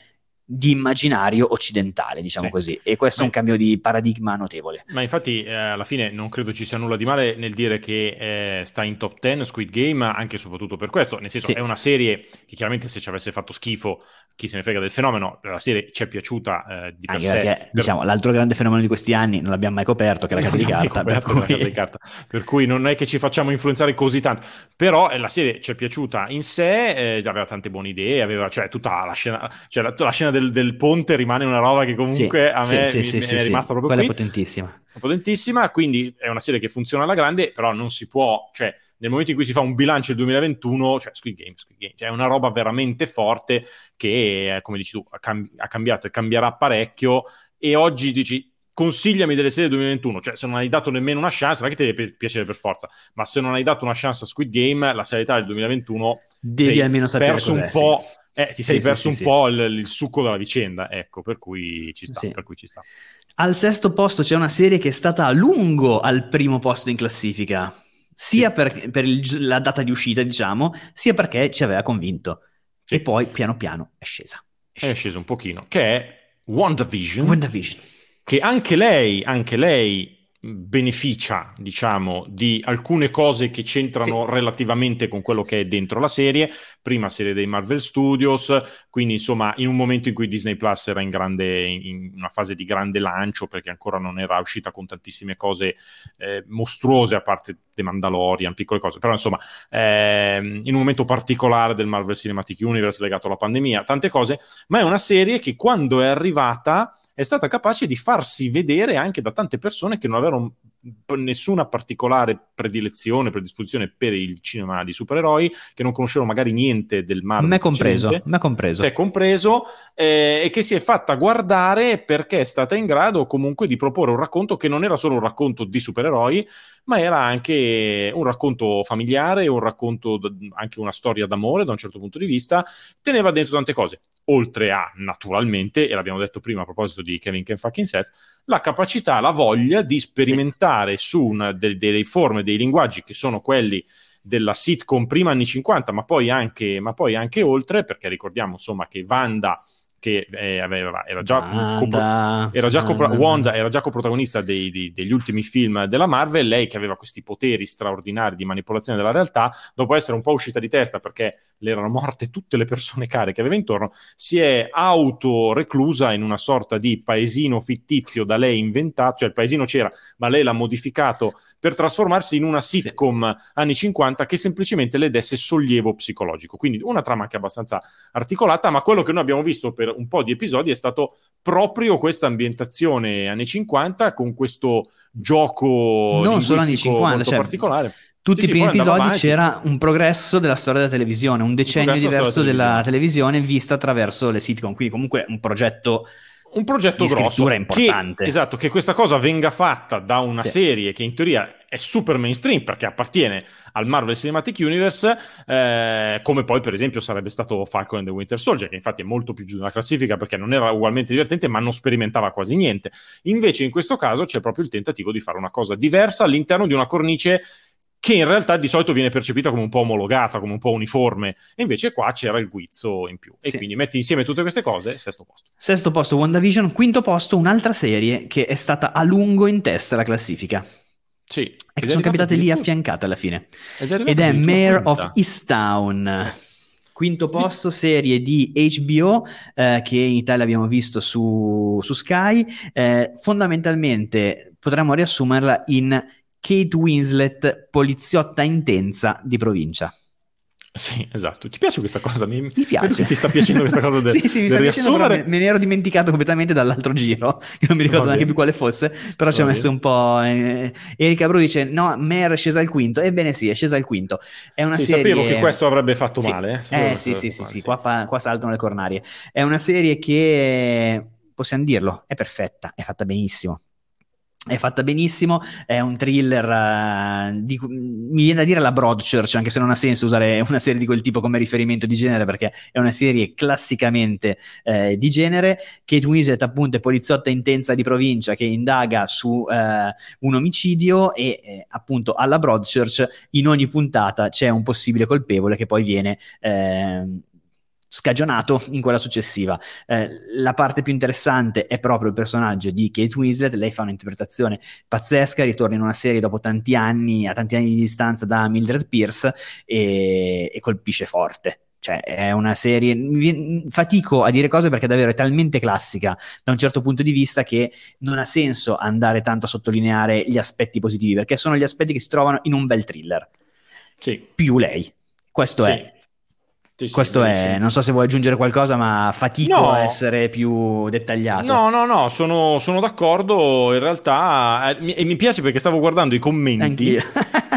di immaginario occidentale, diciamo, sì, così. E questo, beh, è un cambio di paradigma notevole. Ma infatti eh, alla fine non credo ci sia nulla di male nel dire che eh, sta in top dieci Squid Game, anche e soprattutto per questo, nel senso, sì, è una serie che chiaramente, se ci avesse fatto schifo, chi se ne frega del fenomeno. La serie ci è piaciuta eh, di per anche sé, perché per... diciamo, l'altro grande fenomeno di questi anni non l'abbiamo mai coperto, che è la casa, di carta, per cui... la casa di carta, per cui non è che ci facciamo influenzare così tanto, però eh, la serie ci è piaciuta in sé, eh, aveva tante buone idee, aveva, cioè tutta la scena, cioè la, la scena Del, del ponte rimane una roba che comunque, sì, a me, sì, mi, sì, mi sì, è rimasta, sì, proprio quella qui. Quella è potentissima. È potentissima, quindi è una serie che funziona alla grande, però non si può, cioè nel momento in cui si fa un bilancio del duemilaventuno, cioè Squid Game, Squid Game, cioè è una roba veramente forte che, come dici tu, ha, cam- ha cambiato e cambierà parecchio, e oggi dici consigliami delle serie del duemilaventuno, cioè se non hai dato nemmeno una chance, non è che ti deve piacere per forza, ma se non hai dato una chance a Squid Game, la serietà del duemilaventuno devi almeno sapere perso un po'. Sì. Eh, ti sei sì, perso sì, un sì. po' il, il succo della vicenda, ecco, per cui ci sta, sì. per cui ci sta. Al sesto posto c'è una serie che è stata a lungo al primo posto in classifica, sia sì. per, per il, la data di uscita, diciamo, sia perché ci aveva convinto. Sì. E poi, piano piano, è scesa. È scesa, è scesa un pochino, che è WandaVision, WandaVision. Che anche lei, anche lei... beneficia, diciamo, di alcune cose che c'entrano sì. relativamente con quello che è dentro la serie, prima serie dei Marvel Studios, quindi insomma in un momento in cui Disney Plus era in grande, in una fase di grande lancio, perché ancora non era uscita con tantissime cose eh, mostruose, a parte The Mandalorian, piccole cose, però insomma ehm, in un momento particolare del Marvel Cinematic Universe legato alla pandemia, tante cose, ma è una serie che quando è arrivata è stata capace di farsi vedere anche da tante persone che non avevano nessuna particolare predilezione, predisposizione per il cinema di supereroi, che non conoscevano magari niente del Marvel. Me compreso, me compreso. Te compreso, eh, e che si è fatta guardare perché è stata in grado comunque di proporre un racconto che non era solo un racconto di supereroi, ma era anche un racconto familiare, un racconto, d- anche una storia d'amore da un certo punto di vista, teneva dentro tante cose. Oltre a, naturalmente, e l'abbiamo detto prima a proposito di Kevin Can Fuck Himself, la capacità, la voglia di sperimentare su una de- delle forme, dei linguaggi che sono quelli della sitcom prima anni cinquanta, ma poi anche, ma poi anche oltre, perché ricordiamo insomma che Wanda, che eh, aveva, era già Wanda, co- era già co- Wanda era già coprotagonista dei, dei, degli ultimi film della Marvel, lei che aveva questi poteri straordinari di manipolazione della realtà, dopo essere un po' uscita di testa perché le erano morte tutte le persone care che aveva intorno, si è autoreclusa in una sorta di paesino fittizio da lei inventato, cioè il paesino c'era ma lei l'ha modificato per trasformarsi in una sitcom sì. anni cinquanta che semplicemente le desse sollievo psicologico, quindi una trama anche abbastanza articolata, ma quello che noi abbiamo visto per un po' di episodi è stato proprio questa ambientazione anni cinquanta con questo gioco non solo anni cinquanta, molto cioè, particolare. Tutti sì, i primi episodi c'era un progresso della storia della televisione, un decennio un diverso della, della televisione. televisione vista attraverso le sitcom, quindi comunque un progetto un progetto di grosso, scrittura importante. Che, esatto, che questa cosa venga fatta da una sì. serie che in teoria è super mainstream perché appartiene al Marvel Cinematic Universe, eh, come poi per esempio sarebbe stato Falcon and the Winter Soldier, che infatti è molto più giù nella classifica perché non era ugualmente divertente ma non sperimentava quasi niente. Invece in questo caso c'è proprio il tentativo di fare una cosa diversa all'interno di una cornice che in realtà di solito viene percepita come un po' omologata, come un po' uniforme, e invece qua c'era il guizzo in più. E sì. quindi metti insieme tutte queste cose, sesto posto. Sesto posto WandaVision, quinto posto un'altra serie che è stata a lungo in testa alla classifica. Sì. E che sono capitate lì affiancate alla fine. Ed è, Ed è Mayor of Kingstown. Quinto posto, serie di H B O, eh, che in Italia abbiamo visto su, su Sky. Eh, fondamentalmente potremmo riassumerla in... Kate Winslet, poliziotta intensa di provincia. Sì, esatto. Ti piace questa cosa? Mi, mi piace. Ti sta piacendo questa cosa del riassumere? Sì, sì, mi sta piacendo, me, me ne ero dimenticato completamente dall'altro giro, che non mi ricordo neanche più quale fosse, però ci ho messo un po'... Eh, Erika Bru dice, no, Mare è scesa al quinto. Ebbene sì, è scesa al quinto. È una sì, serie... sapevo che questo avrebbe fatto sì. male. Eh, eh sì, sì, sì, male, sì. Qua, pa- qua saltano le cornarie. È una serie che, possiamo dirlo, è perfetta, è fatta benissimo. È fatta benissimo, è un thriller, uh, di, mi viene da dire la Broadchurch, anche se non ha senso usare una serie di quel tipo come riferimento di genere, perché è una serie classicamente eh, di genere. Kate Winslet appunto è poliziotta intensa di provincia che indaga su eh, un omicidio e eh, appunto alla Broadchurch in ogni puntata c'è un possibile colpevole che poi viene... Eh, scagionato in quella successiva. Eh, la parte più interessante è proprio il personaggio di Kate Winslet, lei fa un'interpretazione pazzesca, ritorna in una serie dopo tanti anni, a tanti anni di distanza da Mildred Pierce e, e colpisce forte. Cioè è una serie, fatico a dire cose perché davvero è talmente classica da un certo punto di vista che non ha senso andare tanto a sottolineare gli aspetti positivi, perché sono gli aspetti che si trovano in un bel thriller. Sì. Più lei. Questo sì. è Sì, sì, questo sì, è sì. Non so se vuoi aggiungere qualcosa, ma fatico no. a essere più dettagliato. No, no, no, sono, sono d'accordo in realtà, eh, mi, e mi piace perché stavo guardando i commenti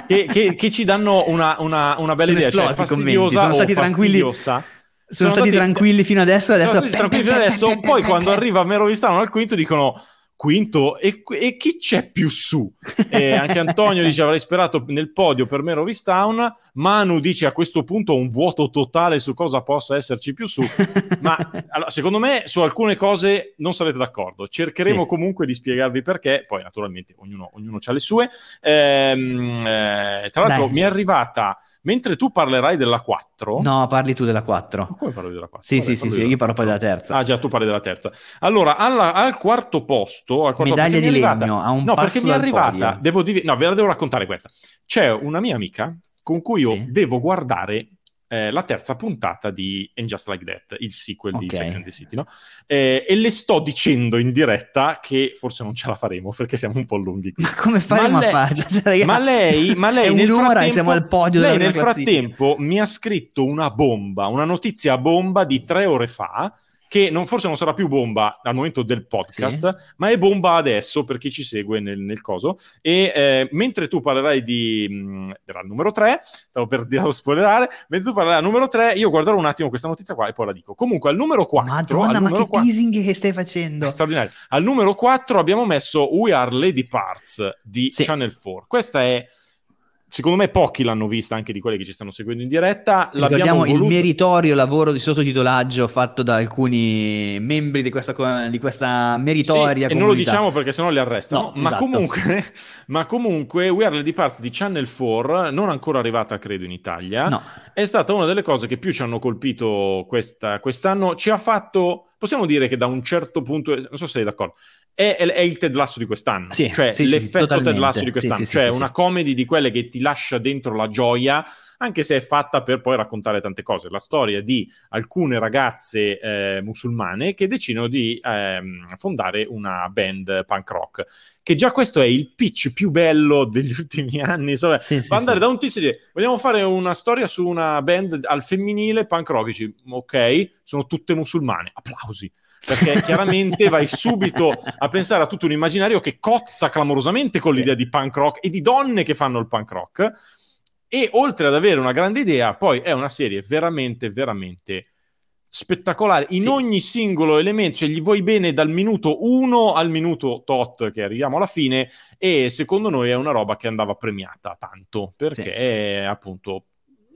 che, che, che ci danno una, una, una bella idea, cioè fastidiosa sono stati o tranquilli. fastidiosa sono, sono stati, stati tranquilli fino adesso, adesso sono stati tranquilli fino adesso, poi pen, pen, quando pen. arriva Mero Vistano al quinto dicono quinto e, e chi c'è più su? Eh, anche Antonio dice avrei sperato nel podio per Mare of Kingstown. Manu dice a questo punto un vuoto totale su cosa possa esserci più su, ma allora, secondo me su alcune cose non sarete d'accordo, cercheremo sì. comunque di spiegarvi perché, poi naturalmente ognuno, ognuno c'ha le sue. Ehm, eh, tra l'altro Dai. mi è arrivata mentre tu parlerai della quattro. No, parli tu della quattro. Ma come parlo della quattro? Sì, Vabbè, sì, sì, sì io parlo poi della terza. Ah già, tu parli della terza. Allora, alla, al quarto posto... Al quarto Medaglia di legno, a un no, passo dal podio. No, perché mi è arrivata... Devo div- no, ve la devo raccontare questa. C'è una mia amica con cui io sì. devo guardare eh, la terza puntata di And Just Like That, il sequel okay. di Sex and the City, no? Eh, e le sto dicendo in diretta che forse non ce la faremo perché siamo un po' lunghi. Ma come faremo ma lei, a farci? Cioè, ma lei, ma lei nel frattempo, siamo al podio lei nel frattempo mi ha scritto una bomba, una notizia bomba di tre ore fa, che non, forse non sarà più bomba al momento del podcast, sì. ma è bomba adesso per chi ci segue nel, nel coso. E eh, mentre tu parlerai di... Mh, era il numero tre, stavo per spoilerare, mentre tu parlerai al numero tre, io guarderò un attimo questa notizia qua e poi la dico. Comunque, al numero quattro... Madonna, al ma numero che quattro, teasing che stai facendo! È straordinario. Al numero quattro abbiamo messo We Are Lady Parts di sì. Channel quattro. Questa è... Secondo me pochi l'hanno vista, anche di quelli che ci stanno seguendo in diretta. L'abbiamo voluto... il meritorio lavoro di sottotitolaggio fatto da alcuni membri di questa, di questa meritoria sì, comunità. E non lo diciamo perché sennò li arrestano. No, ma, esatto. comunque, ma comunque We Are Lady Parts di Channel quattro, non ancora arrivata credo in Italia, no. è stata una delle cose che più ci hanno colpito questa, quest'anno. Ci ha fatto... Possiamo dire che da un certo punto, non so se sei d'accordo, è, è, è il Ted Lasso di quest'anno, sì, cioè sì, l'effetto sì, Ted Lasso di quest'anno, sì, sì, cioè sì, una sì. comedy di quelle che ti lascia dentro la gioia, anche se è fatta per poi raccontare tante cose. La storia di alcune ragazze eh, musulmane che decidono di eh, fondare una band punk rock, che già questo è il pitch più bello degli ultimi anni. So, sì, sì, andare sì. da un tizio e dire vogliamo fare una storia su una band al femminile punk rock, dici, ok, sono tutte musulmane, applausi. Perché chiaramente vai subito a pensare a tutto un immaginario che cozza clamorosamente con l'idea di punk rock e di donne che fanno il punk rock. E oltre ad avere una grande idea, poi è una serie veramente, veramente spettacolare. In sì. ogni singolo elemento, cioè gli vuoi bene dal minuto uno al minuto tot che arriviamo alla fine, e secondo noi è una roba che andava premiata tanto, perché sì. appunto...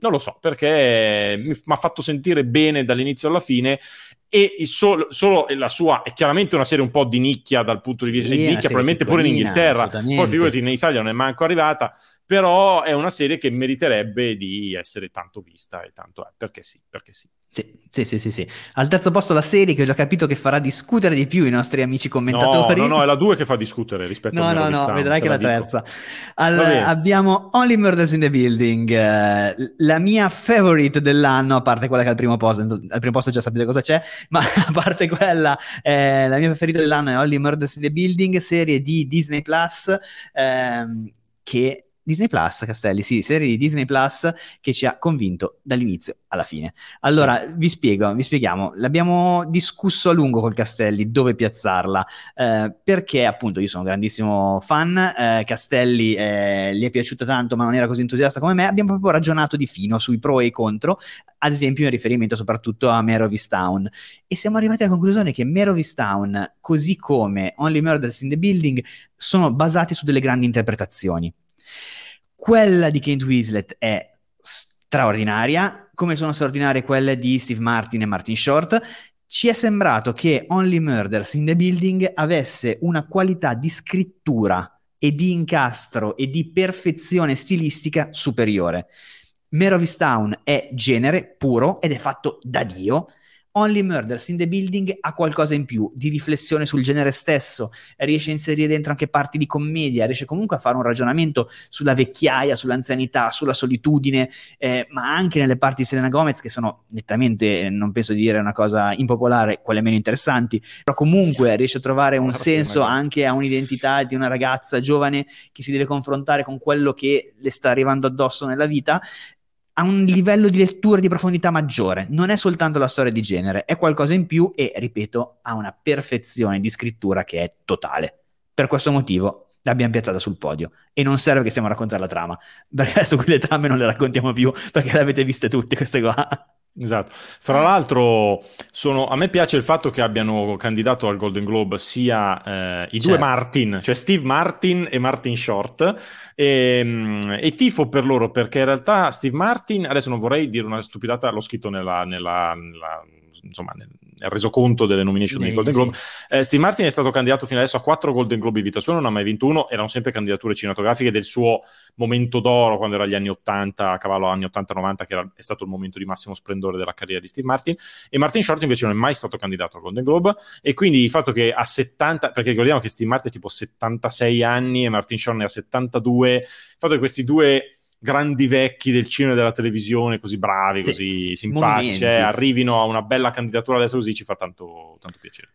Non lo so, perché mi ha fatto sentire bene dall'inizio alla fine, e il solo, solo la sua è chiaramente una serie un po' di nicchia dal punto di vista sì, di nicchia, probabilmente pure in Inghilterra, poi figurati in Italia non è manco arrivata, però è una serie che meriterebbe di essere tanto vista e tanto è, perché sì, perché sì. Sì, sì, sì, sì, sì. Al terzo posto la serie che ho già capito che farà discutere di più i nostri amici commentatori. No, no, no, è la due che fa discutere rispetto no, a No, no, no, vedrai che è la terza. Al, abbiamo Only Murders in the Building, eh, la mia favorite dell'anno, a parte quella che è al primo posto, al primo posto già sapete cosa c'è, ma a parte quella, eh, la mia preferita dell'anno è Only Murders in the Building, serie di Disney Plus, ehm, che... Disney Plus, Castelli, sì, serie di Disney Plus che ci ha convinto dall'inizio alla fine. Allora, sì. vi spiego, vi spieghiamo. L'abbiamo discusso a lungo col Castelli, dove piazzarla, eh, perché appunto io sono un grandissimo fan, eh, Castelli eh, gli è piaciuta tanto ma non era così entusiasta come me, abbiamo proprio ragionato di fino sui pro e i contro, ad esempio in riferimento soprattutto a Mayor of Kingstown, e siamo arrivati alla conclusione che Mayor of Kingstown, così come Only Murders in the Building, sono basati su delle grandi interpretazioni. Quella di Kate Winslet è straordinaria, come sono straordinarie quelle di Steve Martin e Martin Short. Ci è sembrato che Only Murders in the Building avesse una qualità di scrittura e di incastro e di perfezione stilistica superiore. Mayor of Kingstown è genere puro ed è fatto da Dio. Only Murders in the Building ha qualcosa in più di riflessione sul genere stesso, riesce a inserire dentro anche parti di commedia, riesce comunque a fare un ragionamento sulla vecchiaia, sull'anzianità, sulla solitudine, eh, ma anche nelle parti di Selena Gomez, che sono nettamente, non penso di dire una cosa impopolare, quelle meno interessanti, però comunque riesce a trovare un senso anche a un'identità di una ragazza giovane che si deve confrontare con quello che le sta arrivando addosso nella vita, ha un livello di lettura di profondità maggiore. Non è soltanto la storia di genere, è qualcosa in più e, ripeto, ha una perfezione di scrittura che è totale. Per questo motivo l'abbiamo piazzata sul podio, e non serve che stiamo a raccontare la trama, perché adesso quelle trame non le raccontiamo più, perché le avete viste tutte queste qua. Esatto. Fra l'altro sono, a me piace il fatto che abbiano candidato al Golden Globe sia eh, i certo. due Martin, cioè Steve Martin e Martin Short, e, e tifo per loro perché in realtà Steve Martin, adesso non vorrei dire una stupidata, l'ho scritto nella, nella, nella insomma nel, nel resoconto delle nomination dei Golden Globe, sì. eh, Steve Martin è stato candidato fino adesso a quattro Golden Globe in vita sua, non ha mai vinto uno, erano sempre candidature cinematografiche del suo momento d'oro quando era gli anni ottanta, a cavallo anni ottanta novanta, che era, è stato il momento di massimo splendore della carriera di Steve Martin, e Martin Short invece non è mai stato candidato al Golden Globe, e quindi il fatto che a settanta, perché ricordiamo che Steve Martin è tipo settantasei anni e Martin Short ne ha settantadue, il fatto che questi due grandi vecchi del cinema e della televisione, così bravi, sì, così simpatici, eh, arrivino a una bella candidatura adesso, così ci fa tanto, tanto piacere.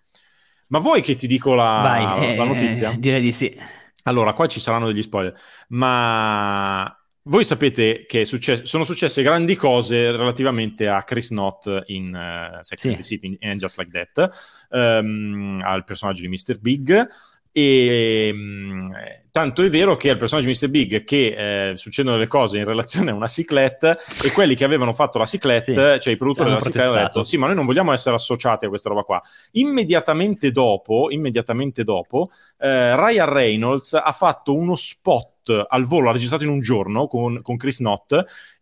Ma vuoi che ti dico la, Vai, la eh, notizia? Direi di sì. Allora, qua ci saranno degli spoiler, ma voi sapete che succe- sono successe grandi cose relativamente a Chris Knott in uh, Sex and the City and Just Like That, um, al personaggio di mister Big, e um, tanto è vero che al personaggio di mister Big che eh, succedono le cose in relazione a una ciclette, e quelli che avevano fatto la ciclette, sì, cioè i produttori della ciclette, hanno detto sì, ma noi non vogliamo essere associati a questa roba qua. Immediatamente dopo, immediatamente dopo eh, Ryan Reynolds ha fatto uno spot al volo, ha registrato in un giorno con, con Chris Knott,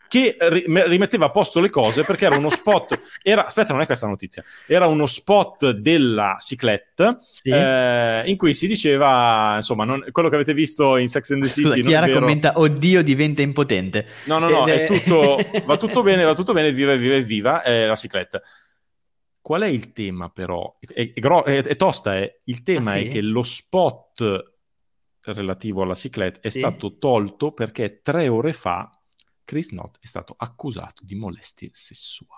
che rimetteva a posto le cose, perché era uno spot era, aspetta, non è questa notizia, era uno spot della ciclette, sì, eh, in cui si diceva insomma, non, quello che avete visto in Sex and the City. Scusa, Chiara non è vero, commenta oddio diventa impotente, no no no, ed è tutto, va tutto bene, va tutto bene, viva viva viva eh, la ciclette. Qual è il tema però? È, è, gro- è, è tosta eh. Il tema, ah, sì? È che lo spot relativo alla ciclette è, sì, stato tolto perché tre ore fa Chris Knott è stato accusato di molestie sessuali.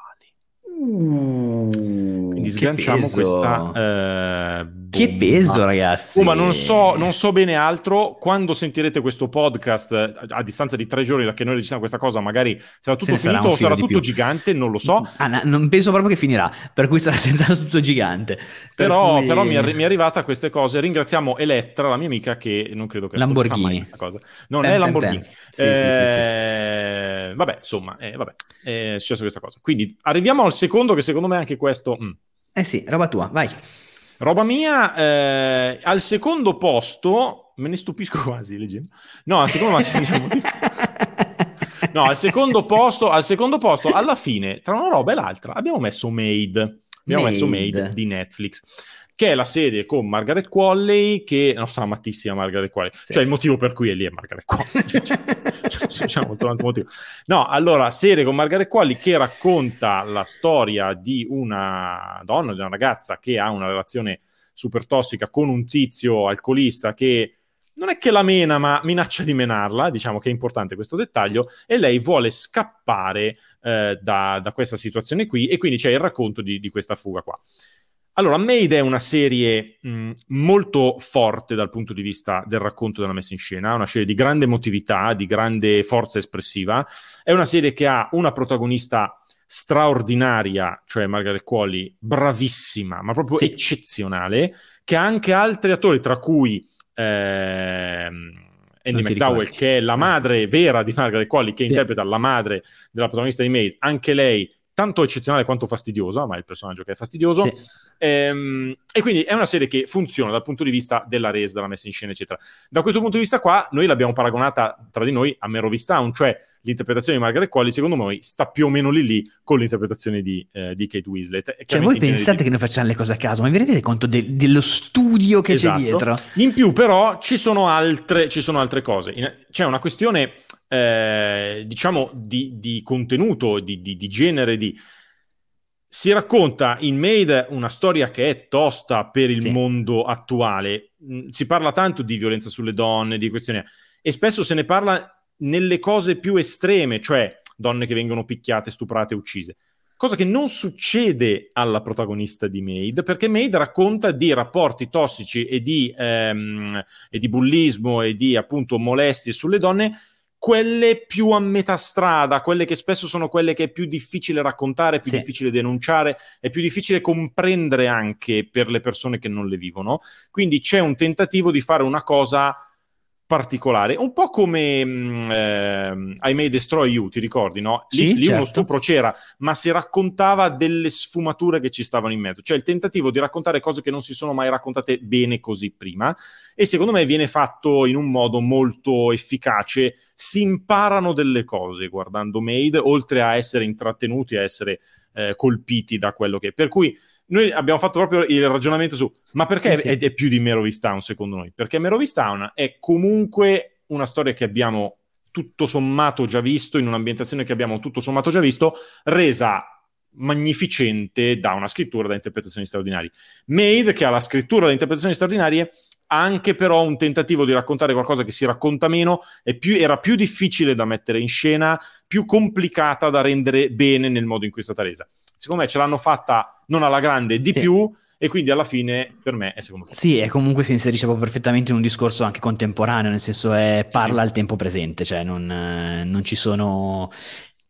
Mm, Quindi sganciamo questa. Uh, che peso, ragazzi! Oh, ma non so, non so bene altro. Quando sentirete questo podcast, a, a distanza di tre giorni da che noi registriamo questa cosa, magari sarà tutto finito o sarà tutto più gigante, non lo so. Ah, no, non penso proprio che finirà, per cui sarà senz'altro tutto gigante. Però, per cui... però mi, è, mi è arrivata queste cose. Ringraziamo Elettra, la mia amica, che non credo che Lamborghini mai questa cosa. Non è Lamborghini. Sì, eh, sì, sì, sì. Vabbè, insomma, eh, vabbè, è successa questa cosa. Quindi arriviamo al secondo, che secondo me anche questo... Mm. Eh sì, roba tua, vai. Roba mia, eh, al secondo posto, me ne stupisco quasi leggendo. No, al secondo posto... diciamo, no, al secondo posto, al secondo posto, alla fine, tra una roba e l'altra, abbiamo messo Made. Abbiamo Made. messo Made di Netflix, che è la serie con Margaret Qualley, che è la nostra amatissima Margaret Qualley. Sì. Cioè, il motivo per cui è lì è Margaret Qualley. C'è molto tanto motivo. No, allora, serie con Margaret Qualley che racconta la storia di una donna, di una ragazza che ha una relazione super tossica con un tizio alcolista che non è che la mena, ma minaccia di menarla, diciamo che è importante questo dettaglio, e lei vuole scappare eh, da, da questa situazione qui, e quindi c'è il racconto di, di questa fuga qua. Allora, Made è una serie mh, molto forte dal punto di vista del racconto, della messa in scena, una serie di grande emotività, di grande forza espressiva. È una serie che ha una protagonista straordinaria, cioè Margaret Qualley, bravissima, ma proprio, sì, eccezionale, che ha anche altri attori, tra cui ehm, Andy McDowell, che è la madre vera di Margaret Qualley, che, sì, interpreta la madre della protagonista di Made, anche lei tanto eccezionale quanto fastidiosa, ma è il personaggio che è fastidioso, sì. ehm, e quindi è una serie che funziona dal punto di vista della resa, della messa in scena, eccetera. Da questo punto di vista qua, noi l'abbiamo paragonata tra di noi a Mayor of Kingstown, cioè l'interpretazione di Margaret Qualley, secondo noi, sta più o meno lì lì con l'interpretazione di, eh, di Kate Winslet. Cioè voi pensate di... che noi facciamo le cose a caso, ma vi rendete conto de- dello studio che, esatto, c'è dietro? In più però ci sono altre, ci sono altre cose. C'è una questione... Eh, diciamo di, di contenuto, di, di, di genere, di... si racconta in Made una storia che è tosta per il, sì, mondo attuale. Si parla tanto di violenza sulle donne, di questioni, e spesso se ne parla nelle cose più estreme, cioè donne che vengono picchiate, stuprate, uccise, cosa che non succede alla protagonista di Made, perché Made racconta di rapporti tossici e di, ehm, e di bullismo e di appunto molestie sulle donne, quelle più a metà strada, quelle che spesso sono quelle che è più difficile raccontare, più, sì, difficile denunciare, è più difficile comprendere anche per le persone che non le vivono. Quindi c'è un tentativo di fare una cosa particolare, un po' come ehm, I May Destroy You, ti ricordi, no? Lì, sì, lì, certo, uno stupro c'era, ma si raccontava delle sfumature che ci stavano in mezzo, cioè il tentativo di raccontare cose che non si sono mai raccontate bene così prima, e secondo me viene fatto in un modo molto efficace. Si imparano delle cose guardando Made, oltre a essere intrattenuti, a essere eh, colpiti da quello che... Per cui noi abbiamo fatto proprio il ragionamento su, ma perché, sì, sì, È, è più di Mayor of Kingstown secondo noi? Perché Mayor of Kingstown è comunque una storia che abbiamo tutto sommato già visto, in un'ambientazione che abbiamo tutto sommato già visto, resa magnificente da una scrittura, da interpretazioni straordinarie. Made, che ha la scrittura e le interpretazioni straordinarie, anche però un tentativo di raccontare qualcosa che si racconta meno, e più, era più difficile da mettere in scena, più complicata da rendere bene nel modo in cui è stata resa. Secondo me ce l'hanno fatta non alla grande di sì. più, e quindi alla fine per me è secondo me. Sì, e comunque si inserisce proprio perfettamente in un discorso anche contemporaneo, nel senso è parla sì. al tempo presente, cioè non, non ci sono...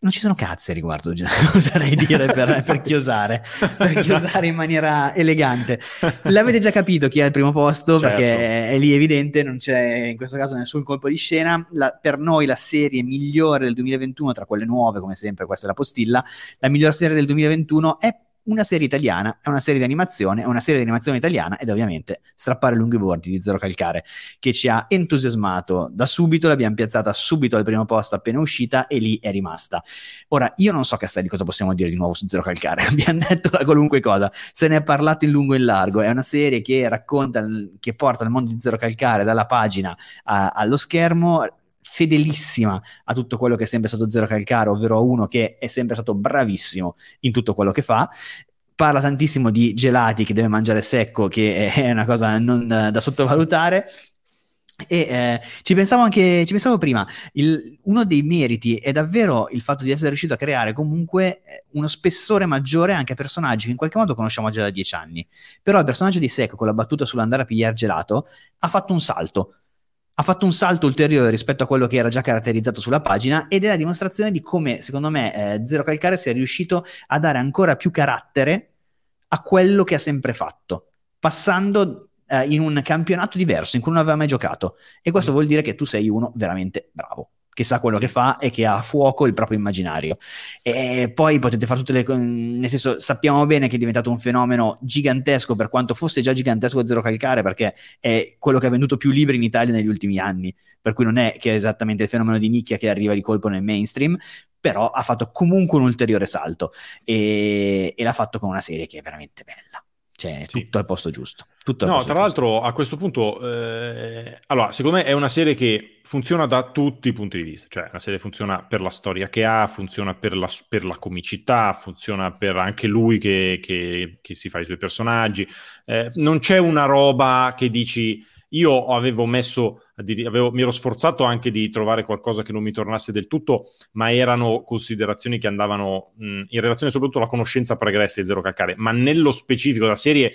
Non ci sono cazze a riguardo, oserei dire, per, per chiosare per chiosare in maniera elegante. L'avete già capito chi è al primo posto, certo. perché è lì evidente, non c'è in questo caso nessun colpo di scena. La, per noi la serie migliore del duemilaventuno, tra quelle nuove, come sempre, questa è la postilla, la miglior serie del duemilaventuno è una serie italiana, è una serie di animazione, è una serie di animazione italiana, ed ovviamente Strappare lunghi bordi di Zero Calcare, che ci ha entusiasmato da subito, l'abbiamo piazzata subito al primo posto appena uscita, e lì è rimasta. Ora, io non so, Castelli, cosa possiamo dire di nuovo su Zero Calcare, abbiamo detto la qualunque cosa, se ne è parlato in lungo e in largo, è una serie che racconta, che porta il mondo di Zero Calcare dalla pagina a, allo schermo, fedelissima a tutto quello che è sempre stato Zero Calcare, ovvero uno che è sempre stato bravissimo in tutto quello che fa. Parla tantissimo di gelati che deve mangiare secco, che è una cosa non da sottovalutare. E eh, ci pensavo anche ci pensavo prima, il, uno dei meriti è davvero il fatto di essere riuscito a creare comunque uno spessore maggiore anche a personaggi che in qualche modo conosciamo già da dieci anni. Però il personaggio di Secco, con la battuta sull'andare a pigliare gelato, ha fatto un salto. Ha fatto un salto ulteriore rispetto a quello che era già caratterizzato sulla pagina, ed è la dimostrazione di come, secondo me, eh, Zero Calcare sia riuscito a dare ancora più carattere a quello che ha sempre fatto, passando eh, in un campionato diverso in cui non aveva mai giocato. E questo mm. vuol dire che tu sei uno veramente bravo, che sa quello che fa e che ha a fuoco il proprio immaginario. E poi potete fare tutte le... nel senso, sappiamo bene che è diventato un fenomeno gigantesco, per quanto fosse già gigantesco Zero Calcare, perché è quello che ha venduto più libri in Italia negli ultimi anni, per cui non è che è esattamente il fenomeno di nicchia che arriva di colpo nel mainstream, però ha fatto comunque un ulteriore salto, e, e l'ha fatto con una serie che è veramente bella. Cioè, sì. tutto al posto giusto. Tutto al no, posto tra giusto. L'altro, a questo punto, eh, allora, secondo me è una serie che funziona da tutti i punti di vista. Cioè, la serie funziona per la storia che ha, funziona per la, per la comicità, funziona per anche lui che, che, che si fa i suoi personaggi. Eh, non c'è una roba che dici... Io avevo messo, avevo, mi ero sforzato anche di trovare qualcosa che non mi tornasse del tutto, ma erano considerazioni che andavano mh, in relazione soprattutto alla conoscenza pregressa di Zero Calcare, ma nello specifico della serie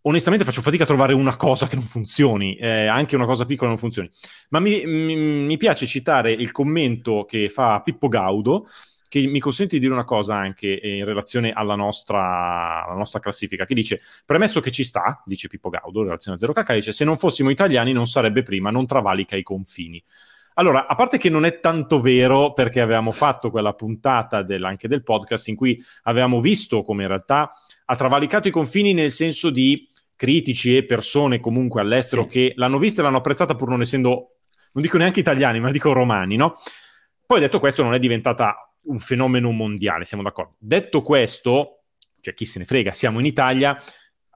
onestamente faccio fatica a trovare una cosa che non funzioni, eh, anche una cosa piccola non funzioni. Ma mi, mi, mi piace citare il commento che fa Pippo Gaudo, che mi consente di dire una cosa anche in relazione alla nostra, alla nostra classifica, che dice: premesso che ci sta, dice Pippo Gaudo in relazione a Zero Calcare, dice: se non fossimo italiani non sarebbe prima, non travalica i confini. Allora, a parte che non è tanto vero, perché avevamo fatto quella puntata del, anche del podcast, in cui avevamo visto come in realtà ha travalicato i confini, nel senso di critici e persone comunque all'estero sì. che l'hanno vista e l'hanno apprezzata, pur non essendo, non dico neanche italiani, ma dico romani, no? Poi, detto questo, non è diventata un fenomeno mondiale, siamo d'accordo. Detto questo, cioè chi se ne frega, siamo in Italia,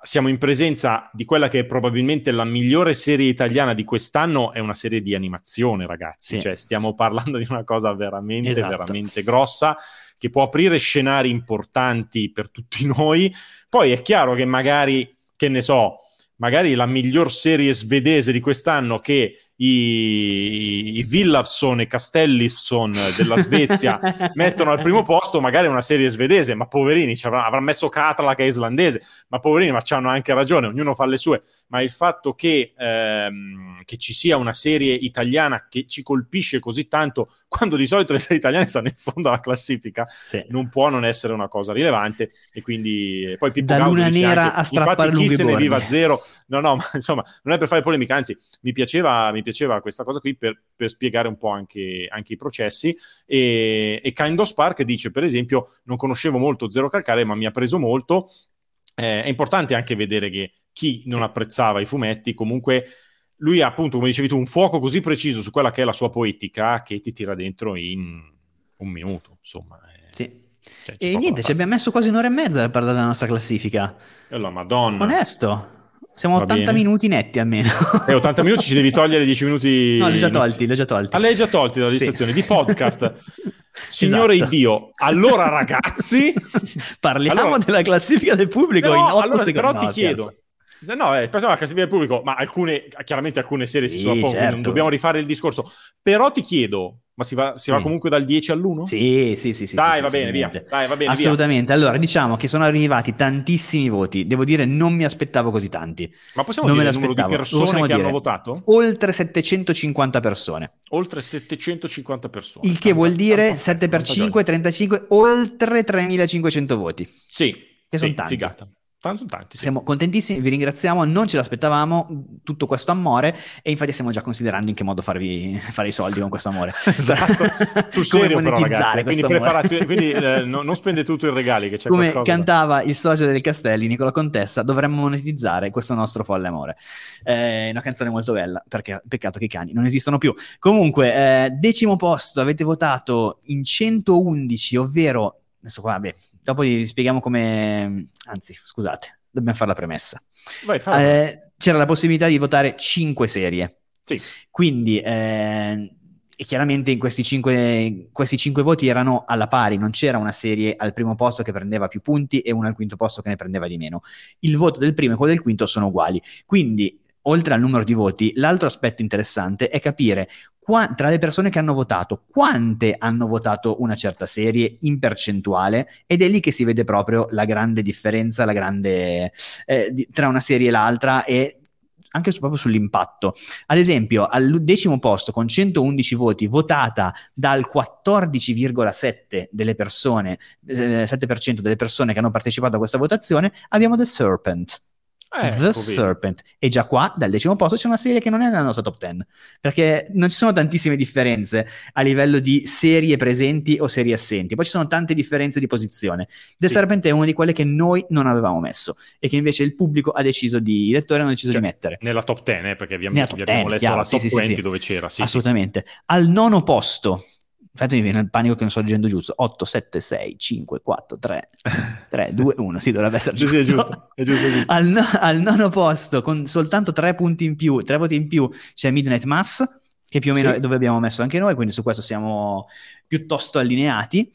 siamo in presenza di quella che è probabilmente la migliore serie italiana di quest'anno, è una serie di animazione, ragazzi, sì. cioè stiamo parlando di una cosa veramente, esatto. veramente grossa, che può aprire scenari importanti per tutti noi. Poi è chiaro che magari, che ne so, magari la miglior serie svedese di quest'anno, che i, i Villavsson e Castellisson della Svezia mettono al primo posto, magari una serie svedese, ma poverini, avrà messo Katla, che è islandese, ma poverini, ma c'hanno anche ragione, ognuno fa le sue. Ma il fatto che, ehm, che ci sia una serie italiana che ci colpisce così tanto, quando di solito le serie italiane stanno in fondo alla classifica, sì. non può non essere una cosa rilevante. E quindi poi Pippo da Luna Nera anche, a strappare infatti, chi se ne viva Zero, no no, ma insomma, non è per fare polemica, anzi mi piaceva mi piaceva questa cosa qui per, per spiegare un po' anche, anche i processi. E, e Kindle Spark dice, per esempio: non conoscevo molto Zero Calcare, ma mi ha preso molto. Eh, è importante anche vedere che chi non apprezzava i fumetti, comunque lui ha, appunto, come dicevi tu, un fuoco così preciso su quella che è la sua poetica, che ti tira dentro in un minuto, insomma. È... sì. Cioè, e niente, ci abbiamo messo quasi un'ora e mezza per parlare della nostra classifica. E la Madonna. Onesto. Siamo ottanta minuti netti almeno. E ottanta minuti ci devi togliere dieci minuti. No, li ho già tolti, li ho già tolti. Ah, li hai già tolti dalla registrazione sì. di podcast. Signore esatto. Iddio. Allora ragazzi, parliamo allora... della classifica del pubblico, però, in otto allora, secondi. Però no, ti chiedo, No, è personale che si vede il pubblico, ma alcune, chiaramente alcune serie sì, si sono certo. Non dobbiamo rifare il discorso. Però ti chiedo, ma si va, si sì. va comunque dal dieci all'uno? Sì, sì, sì. sì Dai, sì, va sì, bene, via. Dai, va bene, assolutamente. Via. Allora, diciamo che sono arrivati tantissimi voti. Devo dire, non mi aspettavo così tanti. Ma possiamo non dire il numero di persone che dire. hanno votato? Oltre settecentocinquanta persone. Oltre settecentocinquanta persone. Il che allora, vuol dire allora, sette per cinque, trentacinque, oltre tremilacinquecento voti. Sì. Che sì, sono tanti. Figata. Sono tanti, sì. Siamo contentissimi, vi ringraziamo, non ce l'aspettavamo tutto questo amore e infatti stiamo già considerando in che modo farvi fare i soldi con questo amore. Esatto. Sul serio però ragazzi, quindi, preparati, quindi eh, no, non spende tutto in regali che c'è come qualcosa. Cantava il socio dei Castelli, Nicola Contessa, dovremmo monetizzare questo nostro folle amore. È eh, una canzone molto bella, perché peccato che i cani non esistono più. Comunque eh, decimo posto avete votato in centoundici, ovvero adesso qua vabbè dopo vi spieghiamo come... Anzi, scusate, dobbiamo fare la premessa. Vai, eh, c'era la possibilità di votare cinque serie. Sì. Quindi, eh, e chiaramente in questi cinque, questi cinque voti erano alla pari. Non c'era una serie al primo posto che prendeva più punti e una al quinto posto che ne prendeva di meno. Il voto del primo e quello del quinto sono uguali. Quindi, oltre al numero di voti, l'altro aspetto interessante è capire qua, tra le persone che hanno votato, quante hanno votato una certa serie in percentuale, ed è lì che si vede proprio la grande differenza, la grande eh, di, tra una serie e l'altra, e anche su, proprio sull'impatto. Ad esempio, al decimo posto, con centoundici voti, votata dal quattordici virgola sette delle persone, eh, sette per cento delle persone che hanno partecipato a questa votazione, abbiamo The Serpent. Eh, The Serpent. E già qua dal decimo posto c'è una serie che non è nella nostra top ten, perché non ci sono tantissime differenze a livello di serie presenti o serie assenti, poi ci sono tante differenze di posizione. The sì. Serpent è una di quelle che noi non avevamo messo e che invece il pubblico ha deciso di, i lettori hanno deciso cioè, di mettere nella top dieci, eh, perché abbiamo, abbiamo ten, letto chiaro, la top sì, venti sì, sì. dove c'era sì, assolutamente sì. Al nono posto, infatti mi viene il panico che non sto leggendo giusto, otto, sette, sei, cinque, quattro, tre, tre, due, uno, sì dovrebbe essere giusto, è giusto, è giusto, è giusto. Al, no, al nono posto con soltanto tre punti in più, tre voti in più c'è Midnight Mass, che più o meno sì. dove abbiamo messo anche noi, quindi su questo siamo piuttosto allineati.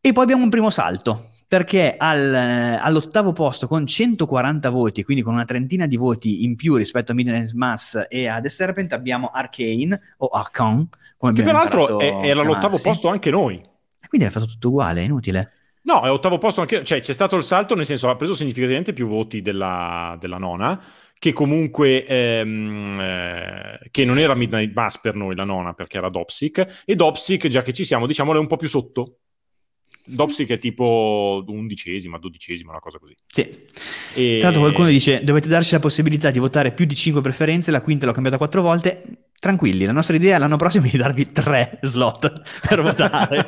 E poi abbiamo un primo salto, perché al, all'ottavo posto con centoquaranta voti, quindi con una trentina di voti in più rispetto a Midnight Mass e a The Serpent, abbiamo Arcane o Arcane, come che peraltro era all'ottavo posto anche noi. E quindi hai fatto tutto uguale, è inutile. No, è ottavo posto anche, cioè c'è stato il salto, nel senso ha preso significativamente più voti della, della nona, che comunque ehm, eh, che non era Midnight Mass per noi la nona, perché era Dopsic, e Dopsic, già che ci siamo, diciamolo, è un po' più sotto. Dopsy che è tipo undicesima, dodicesima, una cosa così. Sì. E... Tra l'altro qualcuno dice, dovete darci la possibilità di votare più di cinque preferenze, la quinta l'ho cambiata quattro volte. Tranquilli, la nostra idea l'anno prossimo è di darvi tre slot per votare.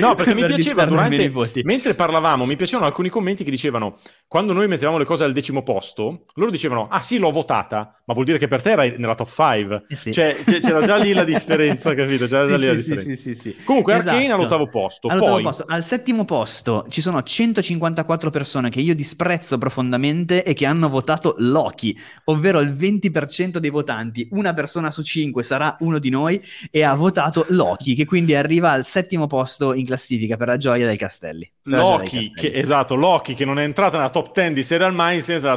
No, perché mi per piaceva durante, mentre parlavamo, mi piacevano alcuni commenti che dicevano, quando noi mettevamo le cose al decimo posto, loro dicevano, ah sì, l'ho votata, ma vuol dire che per te era nella top cinque. Eh sì. Cioè c- c'era già lì la differenza, capito? C'era già sì, lì la sì, differenza. Sì, sì, sì, sì. Comunque esatto. Arcane all'ottavo posto. All'ottavo poi... posto. Al settimo posto ci sono centocinquantaquattro persone che io disprezzo profondamente e che hanno votato Loki, ovvero il venti per cento dei votanti, una persona su cinque sarà uno di noi, e ha votato Loki, che quindi arriva al settimo posto in classifica per la gioia dei Castelli. Loki, che, esatto, Loki che non è entrata nella top dieci di Serial Minds, è entrata nella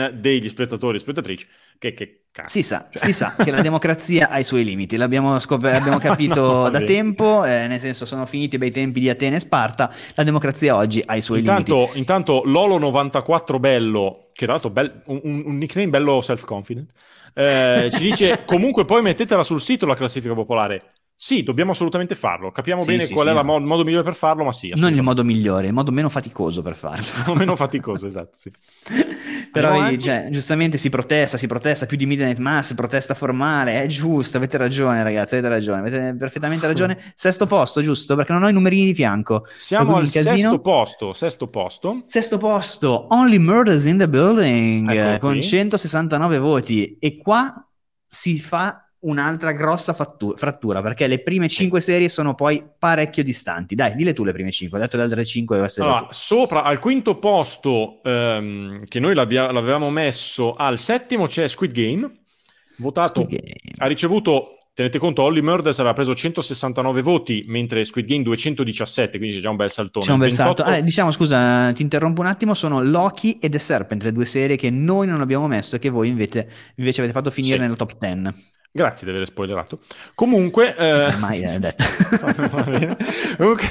top dieci degli spettatori e spettatrici. Che, che cazzo. Si sa, si sa che la democrazia ha i suoi limiti, l'abbiamo scop- abbiamo capito no, da tempo, eh, nel senso sono finiti i bei tempi di Atene e Sparta, la democrazia oggi ha i suoi intanto, limiti. Intanto Lolo novantaquattro Bello, che tra l'altro bel, un, un nickname bello self-confident, eh, ci dice comunque poi mettetela sul sito la classifica popolare. Sì, dobbiamo assolutamente farlo. Capiamo sì, bene sì, qual sì, è il no. modo migliore per farlo, ma sì. Non il modo migliore, il modo meno faticoso per farlo. Meno faticoso, esatto, sì. Però cioè, giustamente si protesta, si protesta più di Midnight Mass, protesta formale, è giusto, avete ragione ragazzi, avete ragione, avete perfettamente ragione. Sesto posto, giusto? Perché non ho i numerini di fianco. Siamo al sesto posto, sesto posto. Sesto posto, Only Murders in the Building, ecco con centosessantanove voti. E qua si fa... un'altra grossa fattu- frattura, perché le prime cinque serie sono poi parecchio distanti. Dai, dille tu le prime cinque, ho detto le altre cinque. Allora, sopra al quinto posto ehm, che noi l'avevamo messo al settimo c'è Squid Game, votato Squid Game. Ha ricevuto Tenete conto, Holly Murders aveva preso centosessantanove voti, mentre Squid Game duecentodiciassette, quindi c'è già un bel saltone. C'è un bel ventotto... salto. Eh, diciamo, scusa, ti interrompo un attimo, sono Loki e The Serpent, le due serie che noi non abbiamo messo e che voi invece, invece avete fatto finire sì. nella top dieci. Grazie di aver spoilerato. Comunque, eh... mai eh, detto. Va bene. Comunque,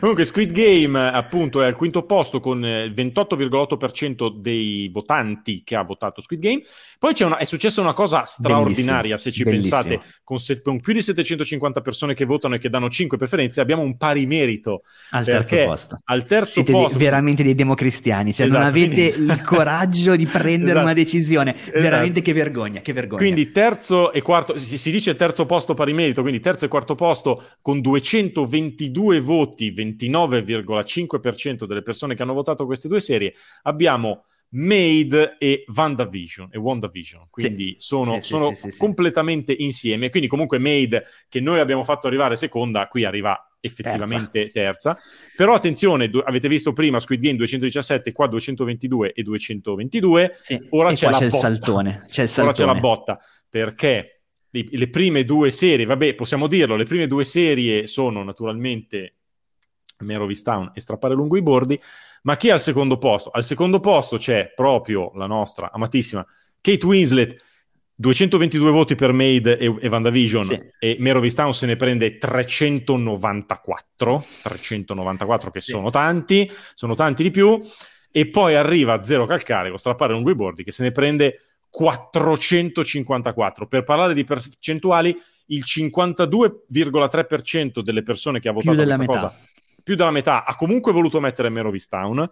comunque Squid Game appunto è al quinto posto con il ventotto virgola otto per cento dei votanti che ha votato Squid Game. Poi c'è una... è successa una cosa straordinaria, bellissimo, se ci bellissimo. pensate, con, se... con più di settecentocinquanta persone che votano e che danno cinque preferenze, abbiamo un pari merito al terzo posto. Al terzo Siete posto... De- veramente dei democristiani, cioè esatto, non avete quindi... il coraggio di prendere esatto. una decisione, esatto. veramente che vergogna, che vergogna. Quindi terzo e quarto, si, si dice terzo posto pari merito, quindi terzo e quarto posto con duecentoventidue voti, ventinove virgola cinque per cento delle persone che hanno votato queste due serie, abbiamo Made e WandaVision, e WandaVision. Quindi sì, sono, sì, sono sì, sì, completamente sì. insieme, quindi comunque Made, che noi abbiamo fatto arrivare seconda, qui arriva effettivamente terza, terza. Però attenzione, do- avete visto prima Squid Game duecentodiciassette, qua duecentoventidue e duecentoventidue, sì. ora e c'è, la c'è, il saltone, c'è il saltone, ora c'è la botta, perché le, le prime due serie, vabbè possiamo dirlo, le prime due serie sono naturalmente Mayor of Kingstown e Strappare lungo i bordi, ma chi è al secondo posto? Al secondo posto c'è proprio la nostra amatissima Kate Winslet, duecentoventidue voti per Maid e, e WandaVision, sì. e Mayor of Kingstown se ne prende trecentonovantaquattro, trecentonovantaquattro che sì. sono tanti, sono tanti di più, e poi arriva a Zero Calcare con Strappare lungo i bordi che se ne prende quattrocentocinquantaquattro. Per parlare di percentuali, il cinquantadue virgola tre per cento delle persone che ha votato questa metà. cosa, più della metà, ha comunque voluto mettere Mayor of Kingstown,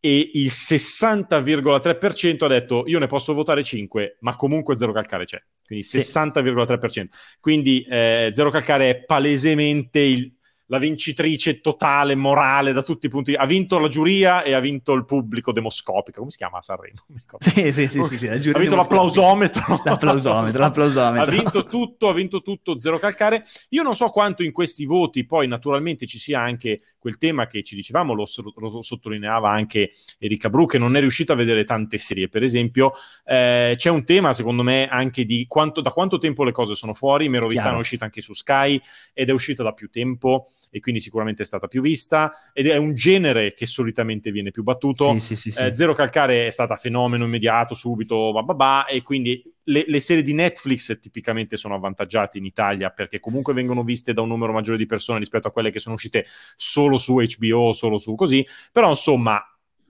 e il sessanta virgola tre per cento ha detto io ne posso votare cinque, ma comunque Zero Calcare c'è, quindi sessanta virgola tre per cento. Sì. Quindi eh, Zero Calcare è palesemente il, la vincitrice totale, morale, da tutti i punti. Ha vinto la giuria e ha vinto il pubblico demoscopico. Come si chiama a Sanremo? Sì, sì, sì, sì, sì, la giuria. Ha vinto l'applausometro. L'applausometro, l'applausometro. Ha vinto tutto, ha vinto tutto, Zero Calcare. Io non so quanto in questi voti poi naturalmente ci sia anche quel tema che ci dicevamo, lo, lo sottolineava anche Erika Bru, che non è riuscita a vedere tante serie, per esempio. Eh, c'è un tema, secondo me, anche di quanto, da quanto tempo le cose sono fuori. Mayor of Kingstown è uscita anche su Sky ed è uscita da più tempo, e quindi sicuramente è stata più vista, ed è un genere che solitamente viene più battuto. Sì, sì, sì, sì. Eh, Zero Calcare è stata fenomeno immediato, subito, bababà, e quindi le, le serie di Netflix tipicamente sono avvantaggiate in Italia perché comunque vengono viste da un numero maggiore di persone rispetto a quelle che sono uscite solo su H B O, solo su così, però insomma,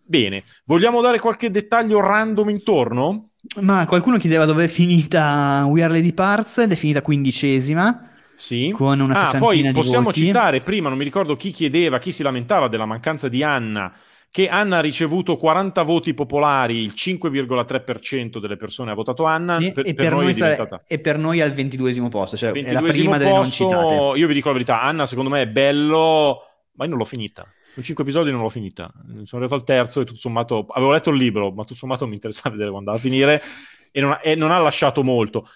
bene. Vogliamo dare qualche dettaglio random intorno? Ma qualcuno chiedeva dove è finita We Are Lady Parts, ed è finita quindicesima. Sì. Con una ah, poi possiamo voti. citare prima, non mi ricordo chi chiedeva, chi si lamentava della mancanza di Anna, che Anna ha ricevuto quaranta voti popolari, il cinque virgola tre per cento delle persone ha votato Anna, sì, per, e, per per noi noi sare- diventata... e per noi è al ventiduesimo posto, cioè ventiduesimo è la prima posto, delle non citate. Io vi dico la verità, Anna secondo me è bello, ma io non l'ho finita. Con cinque episodi non l'ho finita, sono arrivato al terzo e tutto sommato, avevo letto il libro, ma tutto sommato mi interessava vedere quando andava a finire, e non ha, e non ha lasciato molto.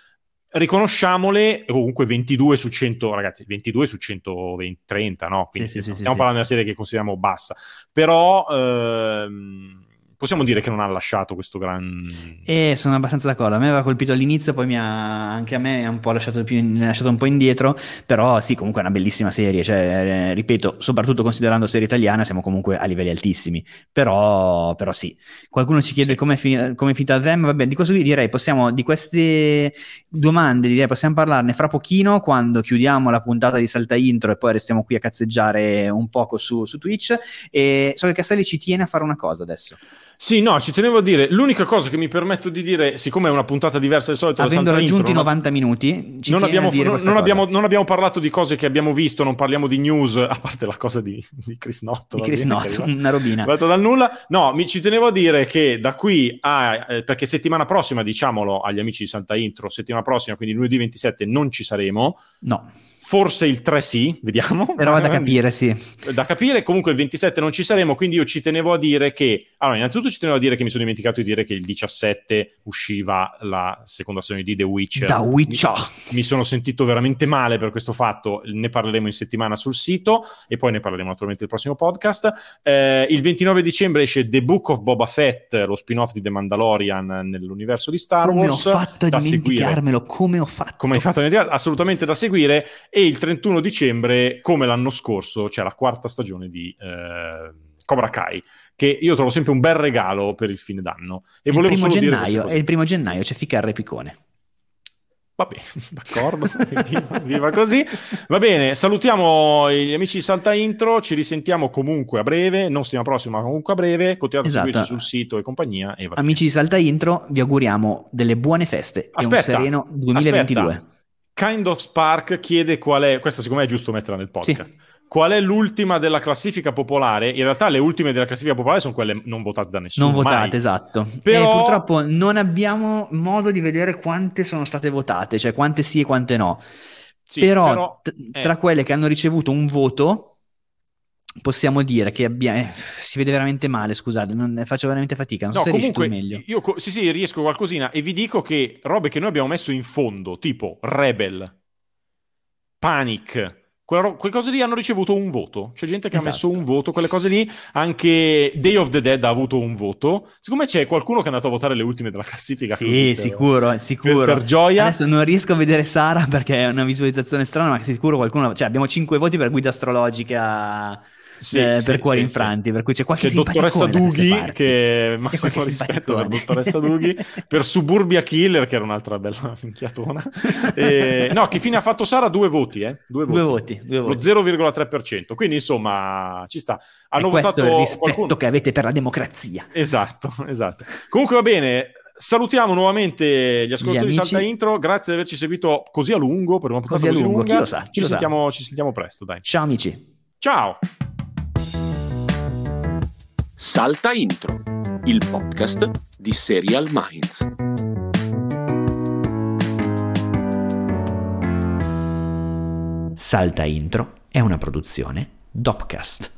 Riconosciamole, comunque ventidue su cento, ragazzi, ventidue su centotrenta, no? Quindi sì, sì, stiamo sì, parlando sì. di una serie che consideriamo bassa, però ehm, possiamo dire che non ha lasciato questo gran... Eh, sono abbastanza d'accordo, a me aveva colpito all'inizio, poi mi ha, anche a me ha un po' lasciato, più, lasciato un po' indietro, però sì, comunque è una bellissima serie, cioè, ripeto, soprattutto considerando serie italiana siamo comunque a livelli altissimi, però, però sì. Qualcuno ci chiede sì. come è finita, come è finita Them, vabbè, di questo direi possiamo, di queste domande direi possiamo parlarne fra pochino, quando chiudiamo la puntata di Salta Intro, e poi restiamo qui a cazzeggiare un poco su, su Twitch, e so che Castelli ci tiene a fare una cosa adesso. Sì, no, ci tenevo a dire, l'unica cosa che mi permetto di dire, siccome è una puntata diversa del solito, avendo raggiunto i novanta minuti, ci non, abbiamo, non, non, abbiamo, non abbiamo parlato di cose che abbiamo visto, non parliamo di news, a parte la cosa di, di Chris Notto, di Chris Notto, una robina. Vado dal nulla. No, mi ci tenevo a dire che da qui a, eh, perché settimana prossima, diciamolo agli amici di Salta Intro, settimana prossima, quindi lunedì ventisette non ci saremo. No. forse il tre sì, vediamo. Però da capire, sì. Da capire, comunque il ventisette non ci saremo, quindi io ci tenevo a dire che... Allora, innanzitutto ci tenevo a dire che mi sono dimenticato di dire che il diciassette usciva la seconda stagione di The Witcher. The Witcher! Mi, mi sono sentito veramente male per questo fatto, ne parleremo in settimana sul sito e poi ne parleremo naturalmente nel prossimo podcast. Eh, il ventinove dicembre esce The Book of Boba Fett, lo spin-off di The Mandalorian nell'universo di Star Wars. Come ho fatto a dimenticarmelo, come ho fatto. Come hai fatto a dimenticarmelo, assolutamente da seguire. E il trentuno dicembre, come l'anno scorso, c'è cioè la quarta stagione di eh, Cobra Kai, che io trovo sempre un bel regalo per il fine d'anno. E il volevo primo solo gennaio, dire è il primo gennaio, c'è cioè Ficarra e Piccone. Va bene, d'accordo, viva, viva così. Va bene, salutiamo gli amici di Salta Intro, ci risentiamo comunque a breve, non settimana prossima, ma comunque a breve. Continuate esatto. a seguirci sul sito e compagnia. E amici di Salta Intro, vi auguriamo delle buone feste aspetta, e un sereno duemilaventidue. Aspetta. Kind of Spark chiede qual è, questa secondo me è giusto metterla nel podcast, sì. Qual è l'ultima della classifica popolare? In realtà le ultime della classifica popolare sono quelle non votate da nessuno. Non votate, mai. Esatto. Però... E purtroppo non abbiamo modo di vedere quante sono state votate, cioè quante sì e quante no. Sì, però però eh. tra quelle che hanno ricevuto un voto possiamo dire che abbiamo, eh, si vede veramente male, scusate, non, faccio veramente fatica, non so no, se riesci tu meglio. Io co- sì sì riesco qualcosina e vi dico che robe che noi abbiamo messo in fondo, tipo Rebel, Panic, quelle, ro- quelle cose lì hanno ricevuto un voto, c'è gente che esatto. ha messo un voto, quelle cose lì, anche Day of the Dead ha avuto un voto, siccome c'è qualcuno che è andato a votare le ultime della classifica. Sì, sicuro, per, sicuro. Per, per gioia. Adesso non riesco a vedere Sara perché è una visualizzazione strana, ma sicuro qualcuno, cioè abbiamo cinque voti per guida astrologica... Sì, eh, sì, per cuori sì, infranti sì. Per cui c'è qualche c'è dottoressa Dughi che massimo rispetto per dottoressa Dughi per Suburbia Killer che era un'altra bella minchiatona e, no che fine ha fatto Sara due voti eh? due, due voti, voti. voti. Lo zero virgola tre per cento quindi insomma ci sta hanno e votato questo è il rispetto qualcuno. Che avete per la democrazia esatto esatto comunque va bene. Salutiamo nuovamente gli ascoltatori di Salta Intro, grazie di averci seguito così a lungo per una puntata così, così lunga. Chi lo sa, chi ci, lo sentiamo, sa. Ci sentiamo presto dai. Ciao amici, ciao. Salta Intro, il podcast di Serial Minds. Salta Intro è una produzione Dopcast.